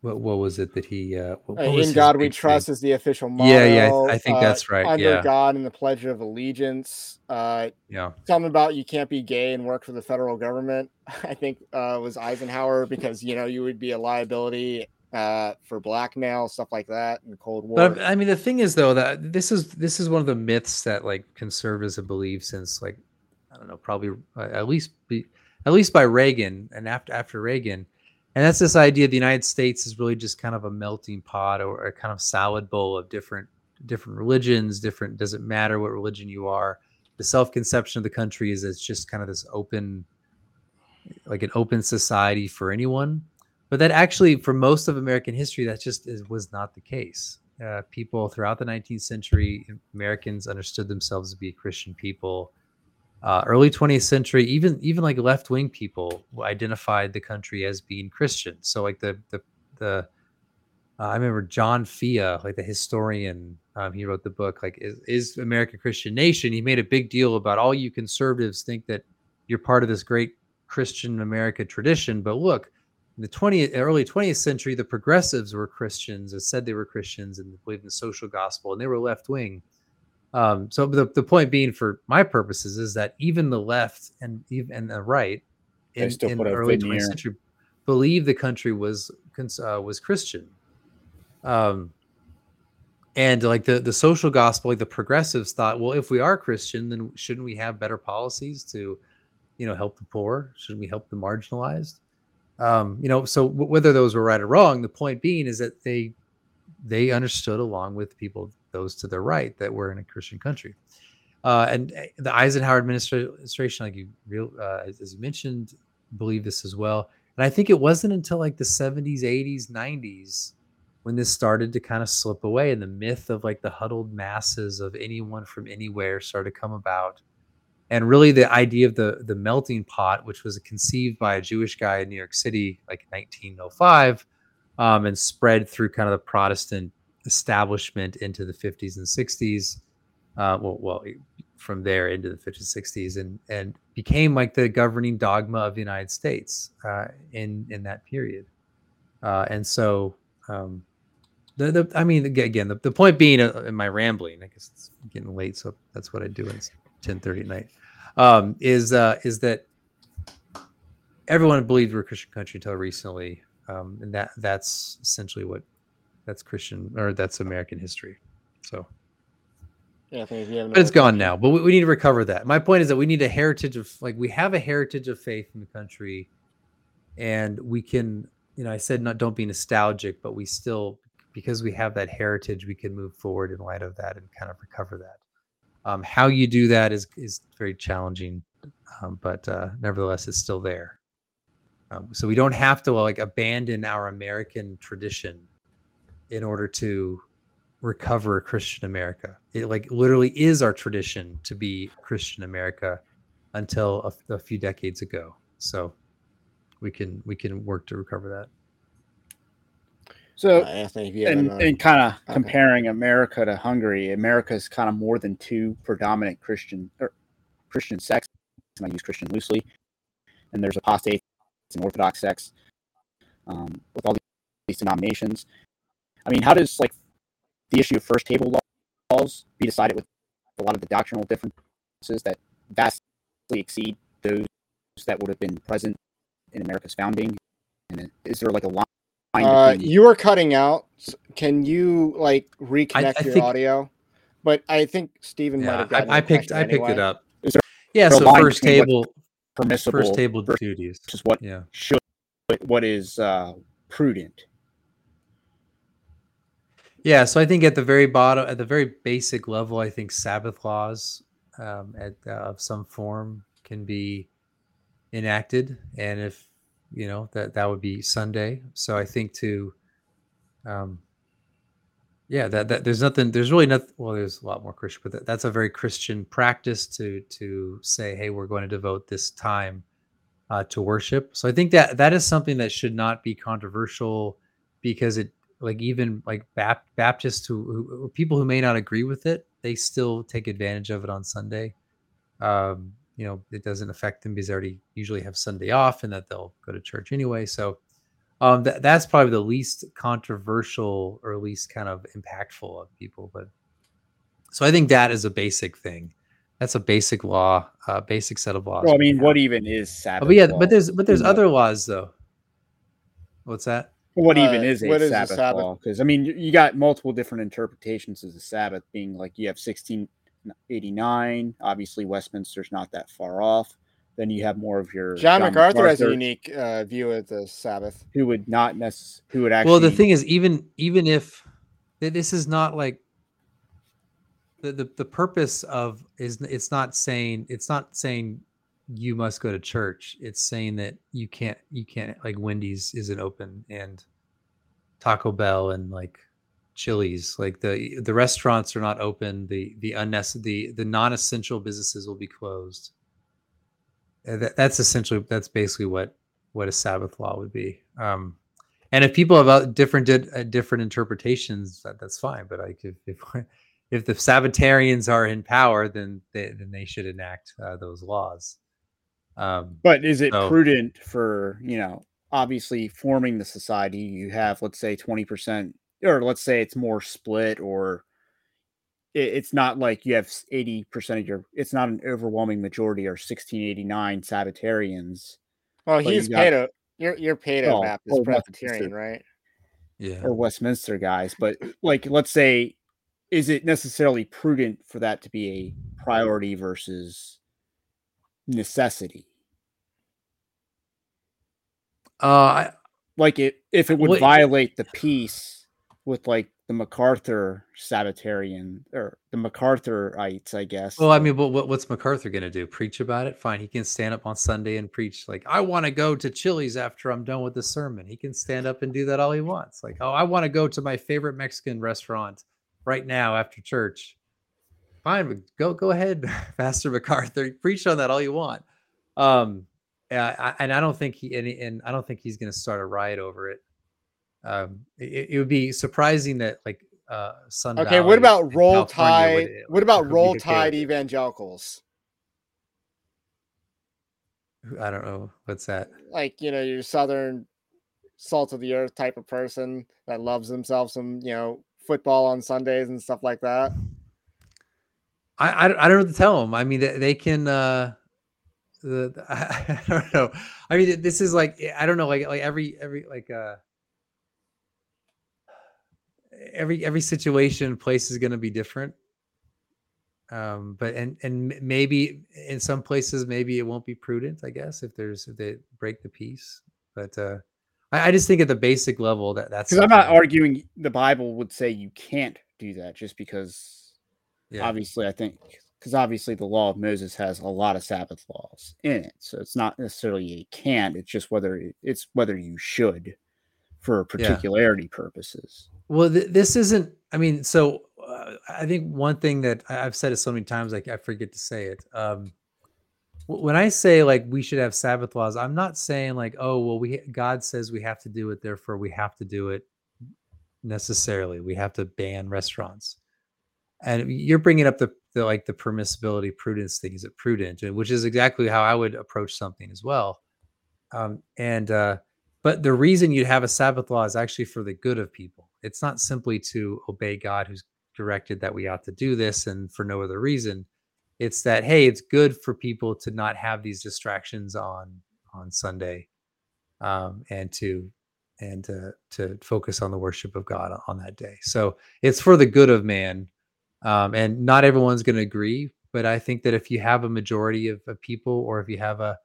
what what was it that he? Uh, what, what in God We Trust thing? Is the official motto. Yeah, yeah, I think uh, that's right. Under yeah. God and the Pledge of Allegiance. Uh, yeah, something about you can't be gay and work for the federal government. I think uh, was Eisenhower, because you know you would be a liability uh, for blackmail, stuff like that, in the Cold War. But I mean, the thing is though that this is this is one of the myths that like conservatives have believed since like I don't know, probably uh, at least. Be, at least by Reagan and after after Reagan. And that's this idea the United States is really just kind of a melting pot or a kind of salad bowl of different different religions, different, doesn't matter what religion you are. The self-conception of the country is it's just kind of this open, like an open society for anyone. But that actually, for most of American history, that just is, was not the case. Uh, people throughout the nineteenth century, Americans understood themselves to be Christian people. Uh, early twentieth century, even even like left-wing people identified the country as being Christian. So like the the the uh, I remember John Fea, like the historian, um, he wrote the book like is, is America a Christian Nation? He made a big deal about all you conservatives think that you're part of this great Christian America tradition, but look, in the twentieth early twentieth century, the progressives were Christians or said they were Christians and believed in the social gospel, and they were left-wing. Um, so the, the point being, for my purposes, is that even the left and even and the right in, in the early twentieth century believed the country was uh, was Christian, um, and like the the social gospel, like the progressives thought, well, if we are Christian, then shouldn't we have better policies to, you know, help the poor? Shouldn't we help the marginalized? Um, you know, so w- whether those were right or wrong, the point being is that they they understood along with people. Those to the right that we're in a Christian country, uh, and the Eisenhower administration, like you real uh, as you mentioned, believed this as well. And I think it wasn't until like the seventies, eighties, nineties when this started to kind of slip away, and the myth of like the huddled masses of anyone from anywhere started to come about, and really the idea of the the melting pot, which was conceived by a Jewish guy in New York City, like nineteen oh five, um, and spread through kind of the Protestant establishment into the fifties and sixties, uh, well, well, from there into the fifties and sixties, and and became like the governing dogma of the United States uh, in in that period. Uh, and so, um, The, the, I mean, again, the, the point being uh, in my rambling, I guess it's getting late, so that's what I do. It's ten thirty at night. Um, is uh, is that everyone believed we're a Christian country until recently, um, and that that's essentially what that's Christian or that's American history. So, yeah, I think if you have no but it's gone now. But we, we need to recover that. My point is that we need a heritage of like we have a heritage of faith in the country, and we can, you know, I said not don't be nostalgic, but we still. Because we have that heritage, we can move forward in light of that and kind of recover that. Um, how you do that is is very challenging, um, but uh, nevertheless, it's still there. Um, so we don't have to like abandon our American tradition in order to recover Christian America. It like literally is our tradition to be Christian America until a, a few decades ago. So we can we can work to recover that. So, uh, and, and kind of okay. comparing America to Hungary, America is kind of more than two predominant Christian or Christian sects, and I use Christian loosely, and there's apostates and Orthodox sects um, with all these denominations. I mean, how does, like, the issue of first table laws be decided with a lot of the doctrinal differences that vastly exceed those that would have been present in America's founding? And is there, like, a line? Uh, you are cutting out. Can you like reconnect I, I your think, audio? But I think Stephen yeah, might have gotten I, I picked. I anyway. picked it up. Yeah. So first table, permissible, first table duties, just what yeah. should, what is uh, prudent. Yeah. So I think at the very bottom, at the very basic level, I think Sabbath laws um, at uh, of some form can be enacted, and if. You know, that, that would be Sunday. So I think to, um, yeah, that, that there's nothing, there's really nothing, well, there's a lot more Christian, but that, that's a very Christian practice to, to say, hey, we're going to devote this time uh, to worship. So I think that that is something that should not be controversial because it, like even like Bap- Baptists who, who, people who may not agree with it, they still take advantage of it on Sunday. Um, you know, it doesn't affect them because they already usually have Sunday off and that they'll go to church anyway. So um, th- that's probably the least controversial or least kind of impactful of people. But so I think that is a basic thing. That's a basic law, uh, basic set of laws. Well, I mean, what even is Sabbath? Oh, but yeah, law? but there's but there's yeah. other laws though. What's that? What uh, even is a what Sabbath, is Sabbath law? Because I mean, you got multiple different interpretations of the Sabbath being like you have sixteen. eighty-nine obviously Westminster's not that far off. Then you have more of your John, John MacArthur, MacArthur has a unique uh, view of the Sabbath, who would not necessarily who would actually well the thing is even even if this is not like the, the the purpose of is it's not saying it's not saying you must go to church, it's saying that you can't you can't like Wendy's isn't open and Taco Bell and like Chili's, like the the restaurants are not open, the the unnecessary the, the non-essential businesses will be closed. That, that's essentially that's basically what what a Sabbath law would be. Um, and if people have different uh, different interpretations, that, that's fine. But like if, if if the Sabbatarians are in power, then they then they should enact uh, those laws. Um, but is it so, prudent for you know obviously forming the society? You have let's say twenty percent. Or let's say it's more split, or it's not like you have eighty percent of your, it's not an overwhelming majority or sixteen eighty-nine Sabbatarians. Well, he's got, Paedo, your, your Paedo oh, map is Presbyterian, right? Yeah. Or Westminster guys. But like, let's say, is it necessarily prudent for that to be a priority versus necessity? Uh, Like it, if it would well, violate the peace. With like the MacArthur Sabbatarian or the MacArthurites, I guess. Well, I mean, but what, what's MacArthur going to do? Preach about it? Fine. He can stand up on Sunday and preach like, I want to go to Chili's after I'm done with the sermon. He can stand up and do that all he wants. Like, oh, I want to go to my favorite Mexican restaurant right now after church. Fine. Go, go ahead, Pastor MacArthur. Preach on that all you want. Um, uh, and I don't think he, and, and I don't think he's going to start a riot over it. Um, it, it would be surprising that like uh, Sunday. Okay, what about roll tide? Would, it, what about roll tide evangelicals? I don't know what's that. Like you know your southern salt of the earth type of person that loves himself some, you know, football on Sundays and stuff like that? I I, I don't know what to tell them. I mean, they, they can. Uh, the, I, I don't know. I mean, this is like I don't know. Like like every every like uh, every every situation place is going to be different. Um, but and and maybe in some places maybe it won't be prudent, I guess, if there's if they break the peace. But uh, I, I just think at the basic level that that's because I'm not arguing the Bible would say you can't do that just because. Yeah. Obviously, I think because obviously the law of Moses has a lot of Sabbath laws in it, so it's not necessarily you can't. It's just whether it's whether you should for particularity yeah. purposes. Well, th- this isn't. I mean, so. Uh, I think one thing that I've said it so many times, like I forget to say it. Um, when I say like we should have Sabbath laws, I'm not saying like, oh, well, we God says we have to do it, therefore we have to do it necessarily. We have to ban restaurants. And you're bringing up the, the like the permissibility, prudence thing. Is it prudent? Which is exactly how I would approach something as well. Um, and uh, but the reason you'd have a Sabbath law is actually for the good of people. It's not simply to obey God, who's directed that we ought to do this and for no other reason. It's that, hey, it's good for people to not have these distractions on on Sunday um and to and to, to focus on the worship of God on that day. So it's for the good of man, um and not everyone's going to agree, but I think that if you have a majority of, of people, or if you have a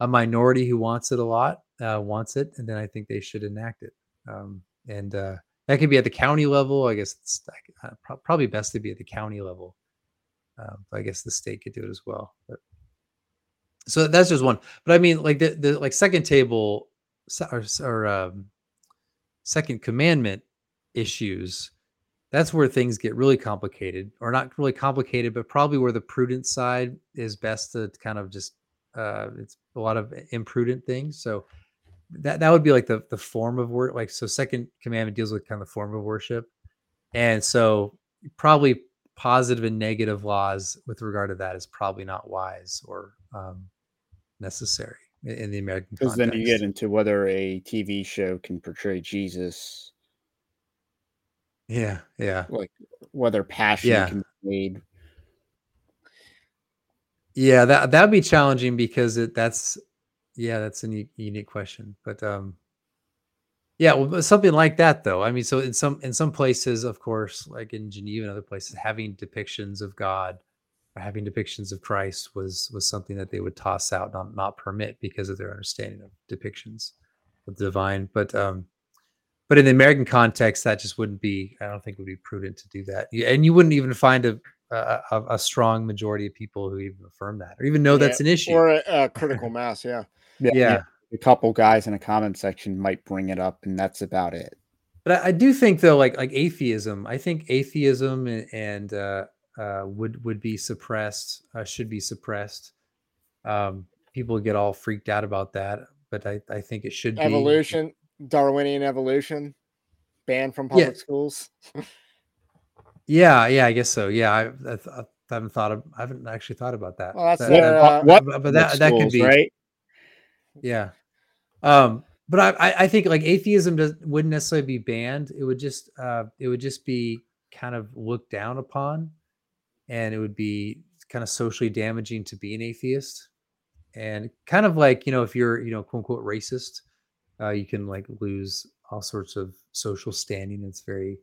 a minority who wants it a lot, uh wants it, and then I think they should enact it. um and uh That could be at the county level. I guess it's uh, pro- probably best to be at the county level. Um, I guess the state could do it as well. But, so that's just one. But I mean, like the, the like second table or, or um, second commandment issues, that's where things get really complicated, or not really complicated, but probably where the prudent side is best to kind of just, uh, it's a lot of imprudent things. So That that would be like the, the form of worship. Like, so second commandment deals with kind of the form of worship. And so probably positive and negative laws with regard to that is probably not wise or um, necessary in, in the American context. Because then you get into whether a T V show can portray Jesus. Yeah, yeah. Like whether passion yeah. can be made. Yeah, that that'd be challenging because it that's Yeah, that's a unique, unique question, but um, yeah, well, something like that, though. I mean, so in some in some places, of course, like in Geneva and other places, having depictions of God or having depictions of Christ was was something that they would toss out, not not permit, because of their understanding of depictions of the divine. But um, but in the American context, that just wouldn't be. I don't think it would be prudent to do that, and you wouldn't even find a. A, a, a strong majority of people who even affirm that, or even know yeah, that's an issue, or a, a critical mass. Yeah. yeah, yeah. A couple guys in a comment section might bring it up, and that's about it. But I, I do think, though, like like atheism, I think atheism and, and uh, uh, would would be suppressed, uh, should be suppressed. Um, people get all freaked out about that, but I, I think it should be evolution, Darwinian evolution, banned from public yeah. schools. Yeah, yeah, I guess so. Yeah, I, I, I haven't thought of, I haven't actually thought about that. Well, that's that, what, that, uh, but, what, but that, schools, that could be right. Yeah, um, but I, I think like atheism does, wouldn't necessarily be banned. It would just, uh, it would just be kind of looked down upon, and it would be kind of socially damaging to be an atheist, and kind of like, you know, if you're, you know, quote unquote racist, uh, you can like lose all sorts of social standing. It's very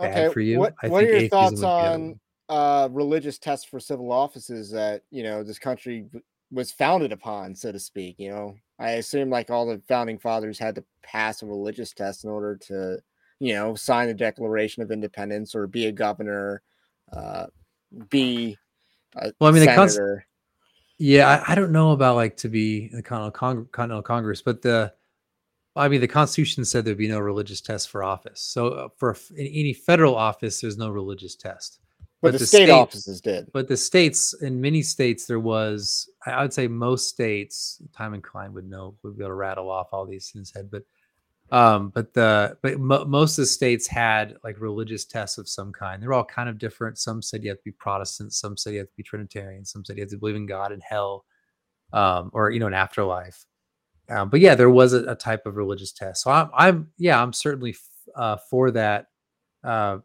bad okay, for you. What, I what think are your thoughts on uh, religious tests for civil offices that, you know, this country w- was founded upon, so to speak? You know, I assume like all the founding fathers had to pass a religious test in order to, you know, sign the Declaration of Independence or be a governor, uh, be a well, I mean, senator. The con- yeah, I, I don't know about like to be in the Continental, Cong- Continental Congress, but the I mean, the Constitution said there'd be no religious test for office. So for any federal office, there's no religious test. But, but the, the state, state offices did. But the states, in many states, there was, I would say most states, Time and Klein would know, would be able to rattle off all these things head. But um, but the but mo- most of the states had like religious tests of some kind. They're all kind of different. Some said you have to be Protestant. Some said you have to be Trinitarian. Some said you have to believe in God and hell, um, or, you know, an afterlife. Uh, but yeah, there was a, a type of religious test. So I'm, I'm yeah, I'm certainly f- uh, for that. Uh,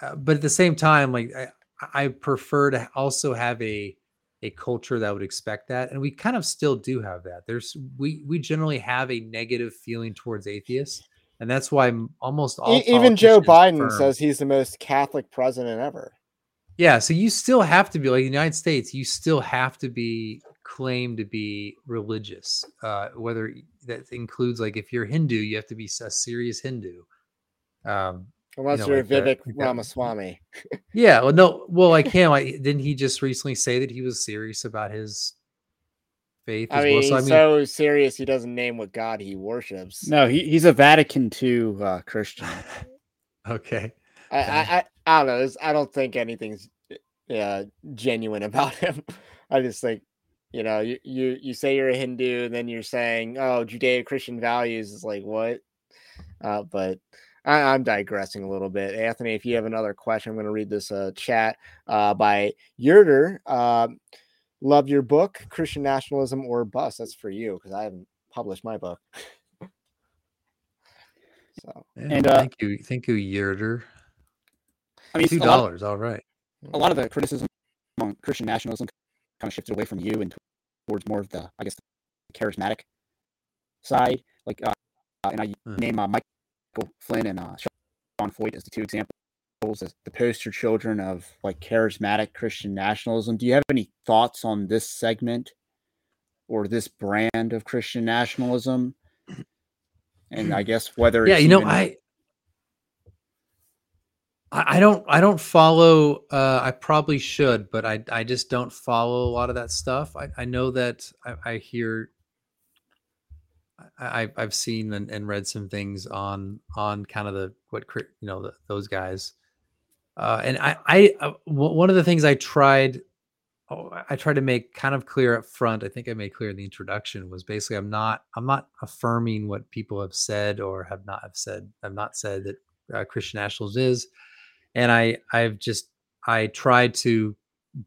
uh, but at the same time, like I, I prefer to also have a a culture that would expect that, and we kind of still do have that. There's we we generally have a negative feeling towards atheists, and that's why almost all even Joe Biden confirm. says he's the most Catholic president ever. Yeah, so you still have to be like the United States. You still have to be claim to be religious, uh, whether that includes like if you're Hindu, you have to be a serious Hindu. Um, Unless you know, you're like Vivek that, Ramaswamy. Yeah, well, no, well, I can't. Like, didn't he just recently say that he was serious about his faith? I as mean, well? So, he's I mean, so serious he doesn't name what God he worships. No, he, he's a Vatican two uh, Christian. Okay, I, I, I don't know. I don't think anything's uh, genuine about him. I just think you know, you, you you say you're a Hindu, and then you're saying, "Oh, Judeo-Christian values," is like what? Uh, but. I, I'm digressing a little bit. Anthony, if you have another question, I'm going to read this uh, chat uh, by Yerder. Uh, love your book, Christian Nationalism or Bust. That's for you because I haven't published my book. So, and, and uh, thank you, thank you, Yerder. I mean, two dollars, all right. A lot of the criticism on Christian nationalism kind of shifted away from you and towards more of the, I guess, the charismatic side. Like, uh, and I hmm. name uh, Mike. Flynn and uh, Sean Foyt as the two examples as the poster children of like charismatic Christian nationalism. Do you have any thoughts on this segment or this brand of Christian nationalism? And I guess whether yeah, it's you know, even... I I don't I don't follow. Uh, I probably should, but I I just don't follow a lot of that stuff. I, I know that I, I hear. I, I've seen and, and read some things on on kind of the what you know the, those guys, uh, and I, I uh, w- one of the things I tried oh, I tried to make kind of clear up front. I think I made clear in the introduction was basically I'm not I'm not affirming what people have said or have not have said. I've not said that uh, Christian nationalism is, and I I've just I tried to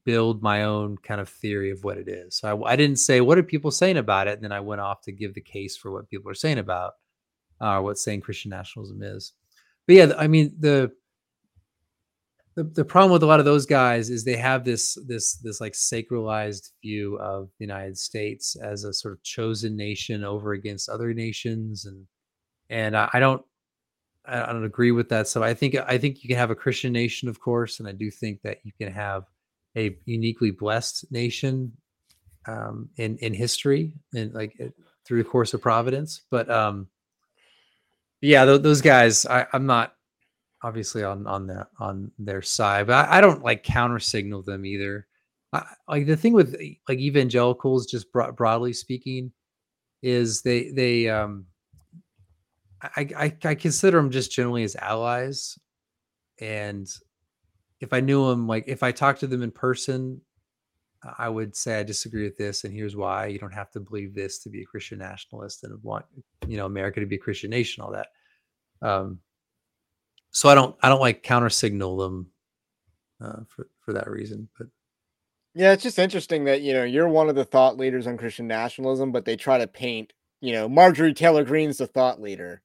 build my own kind of theory of what it is. So I, I didn't say, what are people saying about it? And then I went off to give the case for what people are saying about uh, what saying Christian nationalism is. But yeah, I mean, the, the, the problem with a lot of those guys is they have this, this, this like sacralized view of the United States as a sort of chosen nation over against other nations. And, and I, I don't, I don't agree with that. So I think, I think you can have a Christian nation, of course. And I do think that you can have a uniquely blessed nation um, in, in history and like it, through the course of providence. But um, yeah, th- those guys, I, I'm not obviously on, on their, on their side, but I, I don't like counter signal them either. I, like the thing with like evangelicals, just broad, broadly speaking, is they, they um, I, I, I consider them just generally as allies. And if I knew them, like if I talked to them in person, I would say, I disagree with this. And here's why. You don't have to believe this to be a Christian nationalist and want, you know, America to be a Christian nation, all that. Um, so I don't, I don't like counter signal them uh, for, for that reason, but. Yeah. It's just interesting that, you know, you're one of the thought leaders on Christian nationalism, but they try to paint, you know, Marjorie Taylor Greene's the thought leader.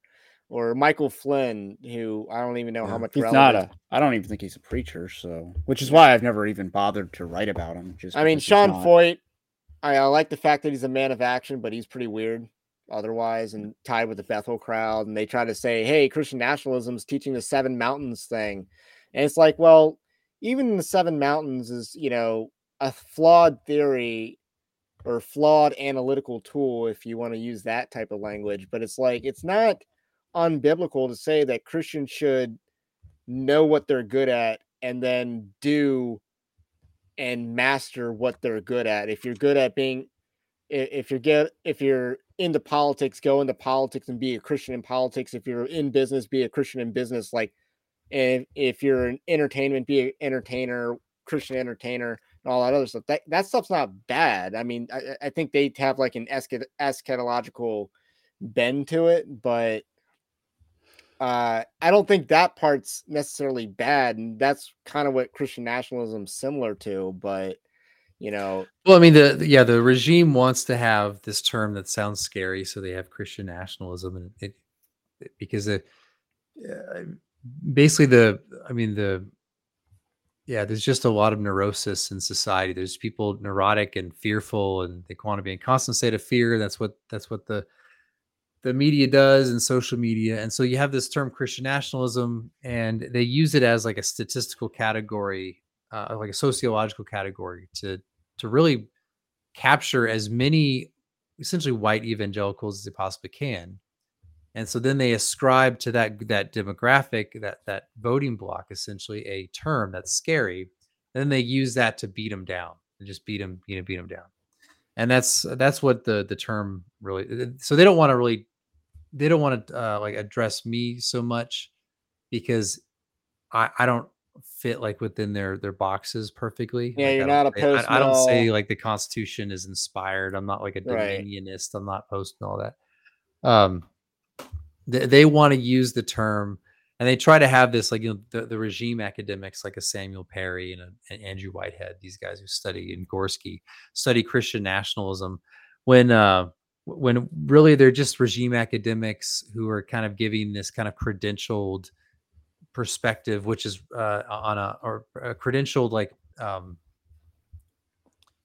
Or Michael Flynn, who I don't even know yeah, how much he's relevant. not a. I don't even think he's a preacher, so which is why I've never even bothered to write about him. Just I mean, Sean Foyt. I, I like the fact that he's a man of action, but he's pretty weird otherwise, and tied with the Bethel crowd. And they try to say, "Hey, Christian nationalism is teaching the Seven Mountains thing," and it's like, well, even the Seven Mountains is you know a flawed theory or flawed analytical tool if you want to use that type of language. But it's like it's not unbiblical to say that Christians should know what they're good at and then do and master what they're good at. If you're good at being, if you're get, if you're into politics, go into politics and be a Christian in politics. If you're in business, be a Christian in business. Like, and if you're in entertainment, be an entertainer, Christian entertainer, and all that other stuff. That that stuff's not bad. I mean, I, I think they have like an eschatological bend to it, but Uh, I don't think that part's necessarily bad, and that's kind of what Christian nationalism is similar to. But you know. Well, I mean, the yeah, the regime wants to have this term that sounds scary, so they have Christian nationalism, and it, it because it uh, basically the I mean the yeah, there's just a lot of neurosis in society. There's people neurotic and fearful, and they want to be in a constant state of fear. That's what that's what the the media does, and social media. And so you have this term Christian nationalism, and they use it as like a statistical category, uh, like a sociological category to, to really capture as many essentially white evangelicals as they possibly can. And so then they ascribe to that, that demographic, that, that voting block, essentially a term that's scary. And then they use that to beat them down and just beat them, you know, beat them down. And that's, that's what the, the term really, so they don't want to really, they don't want to uh, like address me so much because I, I don't fit like within their, their boxes perfectly. Yeah. Like, you're not a post. I, I don't say like the Constitution is inspired. I'm not like a dominionist. Right. I'm not posting all that. Um, they, they want to use the term, and they try to have this, like, you know, the, the regime academics, like a Samuel Perry and, a, and Andrew Whitehead, these guys who study in Gorski study Christian nationalism, when uh, when really they're just regime academics who are kind of giving this kind of credentialed perspective, which is uh, on a or a credentialed like um,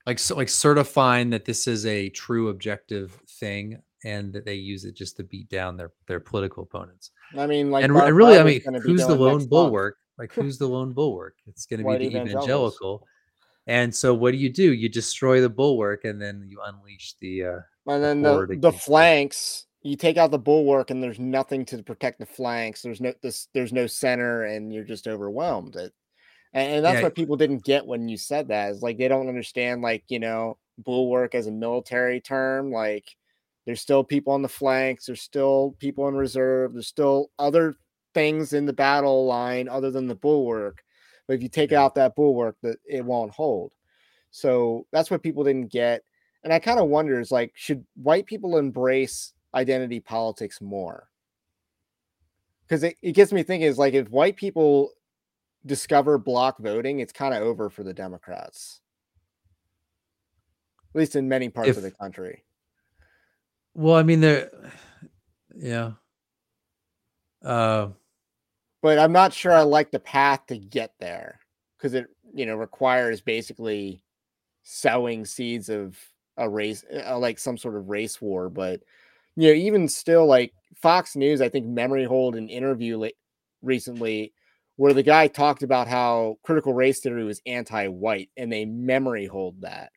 like so, like certifying that this is a true objective thing, and that they use it just to beat down their, their political opponents. I mean, like, and Bob really, I mean, who's the lone bulwark? Month. Like, who's the lone bulwark? It's going to be the evangelical. And so, what do you do? You destroy the bulwark, and then you unleash the. Uh, and then the, the, the flanks. You take out the bulwark, and there's nothing to protect the flanks. There's no this. There's no center, and you're just overwhelmed. It, and, and that's yeah. what people didn't get when you said that. Is like they don't understand, like, you know, bulwark as a military term, like. There's still people on the flanks. There's still people in reserve. There's still other things in the battle line other than the bulwark. But if you take out that bulwark, that it won't hold. So that's what people didn't get. And I kind of wonder, is like, should white people embrace identity politics more? Because it, it gets me thinking, is like, if white people discover block voting, it's kind of over for the Democrats. At least in many parts if- of the country. Well, I mean, there, yeah. Uh, but I'm not sure I like the path to get there, because it, you know, requires basically sowing seeds of a race, uh, like some sort of race war. But, you know, even still, like Fox News, I think Memory Hold an interview late, recently where the guy talked about how critical race theory was anti-white, and they memory hold that.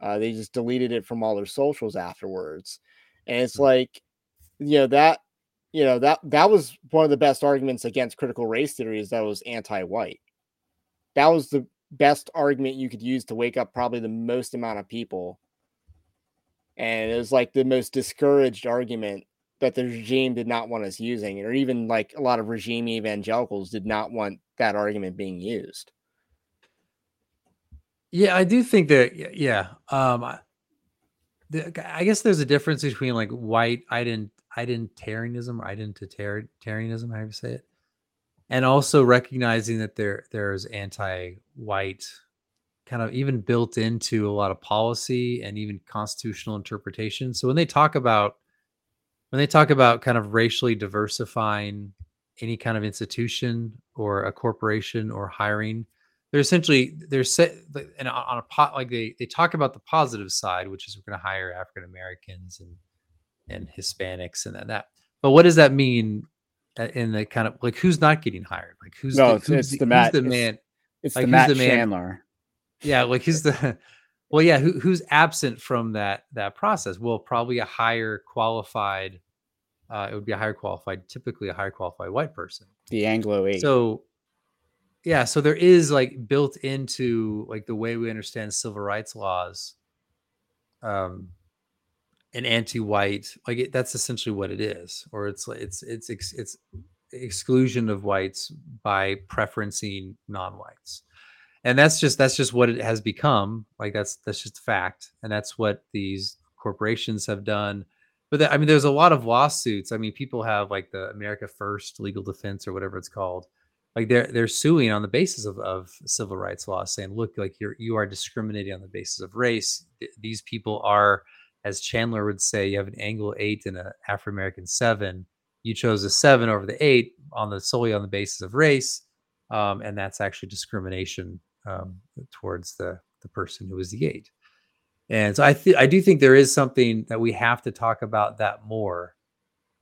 Uh, they just deleted it from all their socials afterwards. And it's like, you know, that, you know, that, that was one of the best arguments against critical race theory, is that it was anti-white. That was the best argument you could use to wake up probably the most amount of people. And it was like the most discouraged argument that the regime did not want us using, or even like a lot of regime evangelicals did not want that argument being used. Yeah, I do think that, yeah. Um, I, the, I guess there's a difference between like white ident- identarianism or identitarianism, however you say it, and also recognizing that there there's anti-white kind of even built into a lot of policy and even constitutional interpretation. So when they talk about, when they talk about kind of racially diversifying any kind of institution or a corporation or hiring, They're essentially they're set and on a pot like they they talk about the positive side, which is we're going to hire African Americans and and Hispanics and that, that. But what does that mean in the kind of like who's not getting hired? Like who's no, the, it's, who's it's the, the Matt, who's the man? It's, it's like, the Matt the man? Chandler. Yeah, like who's the well, yeah, who, who's absent from that that process? Well, probably a higher qualified. Uh, it would be a higher qualified, typically a higher qualified white person. The Anglo eight. So. Yeah, so there is like built into like the way we understand civil rights laws, um, an anti-white like it, that's essentially what it is, or it's it's it's it's, it's exclusion of whites by preferencing non-whites, and that's just that's just what it has become. Like that's that's just a fact, and that's what these corporations have done. But the, I mean, there's a lot of lawsuits. I mean, people have like the America First Legal Defense or whatever it's called. Like they're they're suing on the basis of, of civil rights law, saying, look, like you're you are discriminating on the basis of race. These people are, as Chandler would say, you have an Anglo eight and an Afro-American seven. You chose a seven over the eight on the solely on the basis of race. Um, and that's actually discrimination um, towards the, the person who was the eight. And so I th- I do think there is something that we have to talk about that more.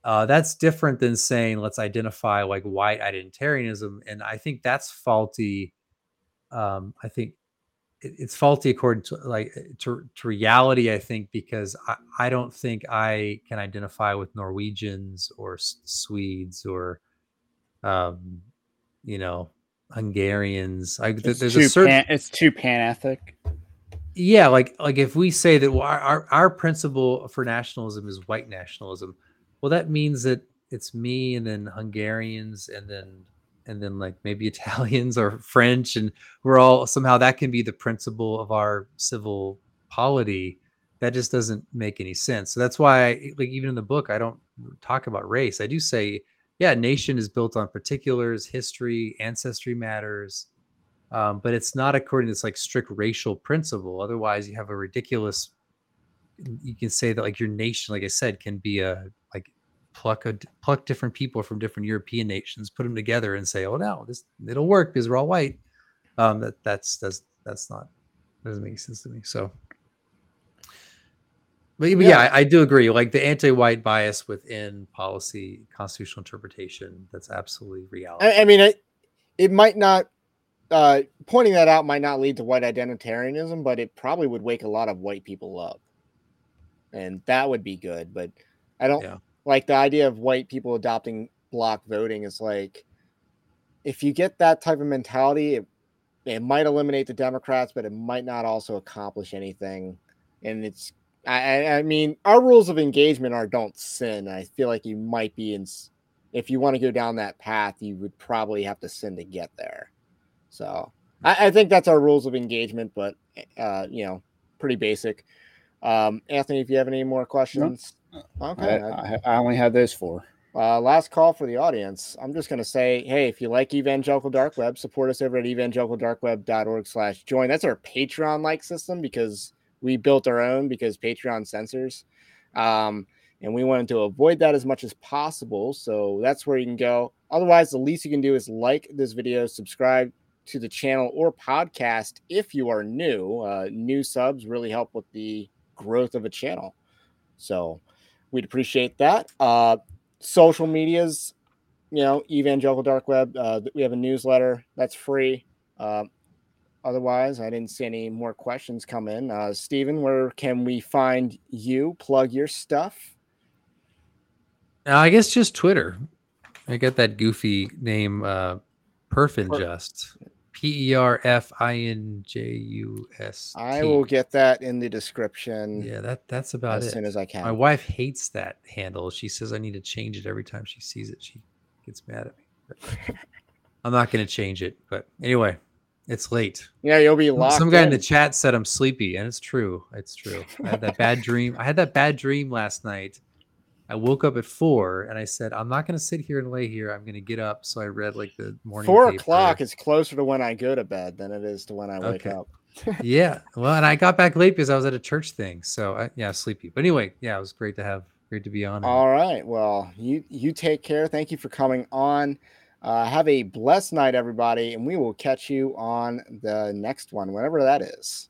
Uh, that's different than saying, let's identify like white identitarianism. And I think that's faulty. Um, I think it, it's faulty according to like to, to reality, I think, because I, I don't think I can identify with Norwegians or S- Swedes or, um, you know, Hungarians. Like th- there's a certain, pan- it's too panethic. Yeah. Like, like if we say that our, our, our principle for nationalism is white nationalism, well, that means that it's me and then Hungarians and then and then like maybe Italians or French, and we're all somehow that can be the principle of our civil polity. That just doesn't make any sense. So that's why I, like even in the book, I don't talk about race. I do say, yeah, nation is built on particulars, history, ancestry matters, um, but it's not according to this like strict racial principle. Otherwise, you have a ridiculous. You can say that like your nation, like I said, can be a like pluck a pluck different people from different European nations, put them together, and say, "Oh no, this it'll work because we're all white." Um, that that's that's that's not that doesn't make sense to me. So, but, but yeah, yeah I, I do agree. Like the anti-white bias within policy, constitutional interpretation, that's absolutely reality. I, I mean, it, it might not. Uh, pointing that out might not lead to white identitarianism, but it probably would wake a lot of white people up. And that would be good, but I don't yeah. like the idea of white people adopting block voting. Is like, if you get that type of mentality, it, it might eliminate the Democrats, but it might not also accomplish anything. And it's, I, I mean, our rules of engagement are don't sin. I feel like you might be in, if you want to go down that path, you would probably have to sin to get there. So I, I think that's our rules of engagement, but uh, you know, pretty basic. Um, Anthony, if you have any more questions, nope. Okay. I, I, I only had those four. Uh, last call for the audience. I'm just going to say, hey, if you like Evangelical Dark Web, support us over at evangelical dark web dot org slash join. That's our Patreon-like system because we built our own because Patreon censors. Um, and we wanted to avoid that as much as possible. So that's where you can go. Otherwise, the least you can do is like this video, subscribe to the channel or podcast. If you are new, uh, new subs really help with the growth of a channel, so we'd appreciate that. Uh social medias, you know, Evangelical Dark Web, uh we have a newsletter that's free. Uh otherwise, I didn't see any more questions come in. uh Stephen, where can we find you? Plug your stuff. uh, I guess just Twitter. I got that goofy name, uh Perfinjust. P E R F I N J U S T. I will get that in the description. Yeah, that, that's about as it. As soon as I can. My wife hates that handle. She says I need to change it every time she sees it. She gets mad at me. But I'm not going to change it. But anyway, it's late. Yeah, you'll be locked Some guy in. in the chat said I'm sleepy, and it's true. It's true. I had that bad dream. I had that bad dream last night. I woke up at four and I said, I'm not going to sit here and lay here. I'm going to get up. So I read like the morning. Four o'clock is closer to when I go to bed than it is to when I wake okay. up. Yeah. Well, and I got back late because I was at a church thing. So I, yeah, sleepy. But anyway, yeah, it was great to have, great to be on. All right. Well, you, you take care. Thank you for coming on. Uh, have a blessed night, everybody. And we will catch you on the next one, whenever that is.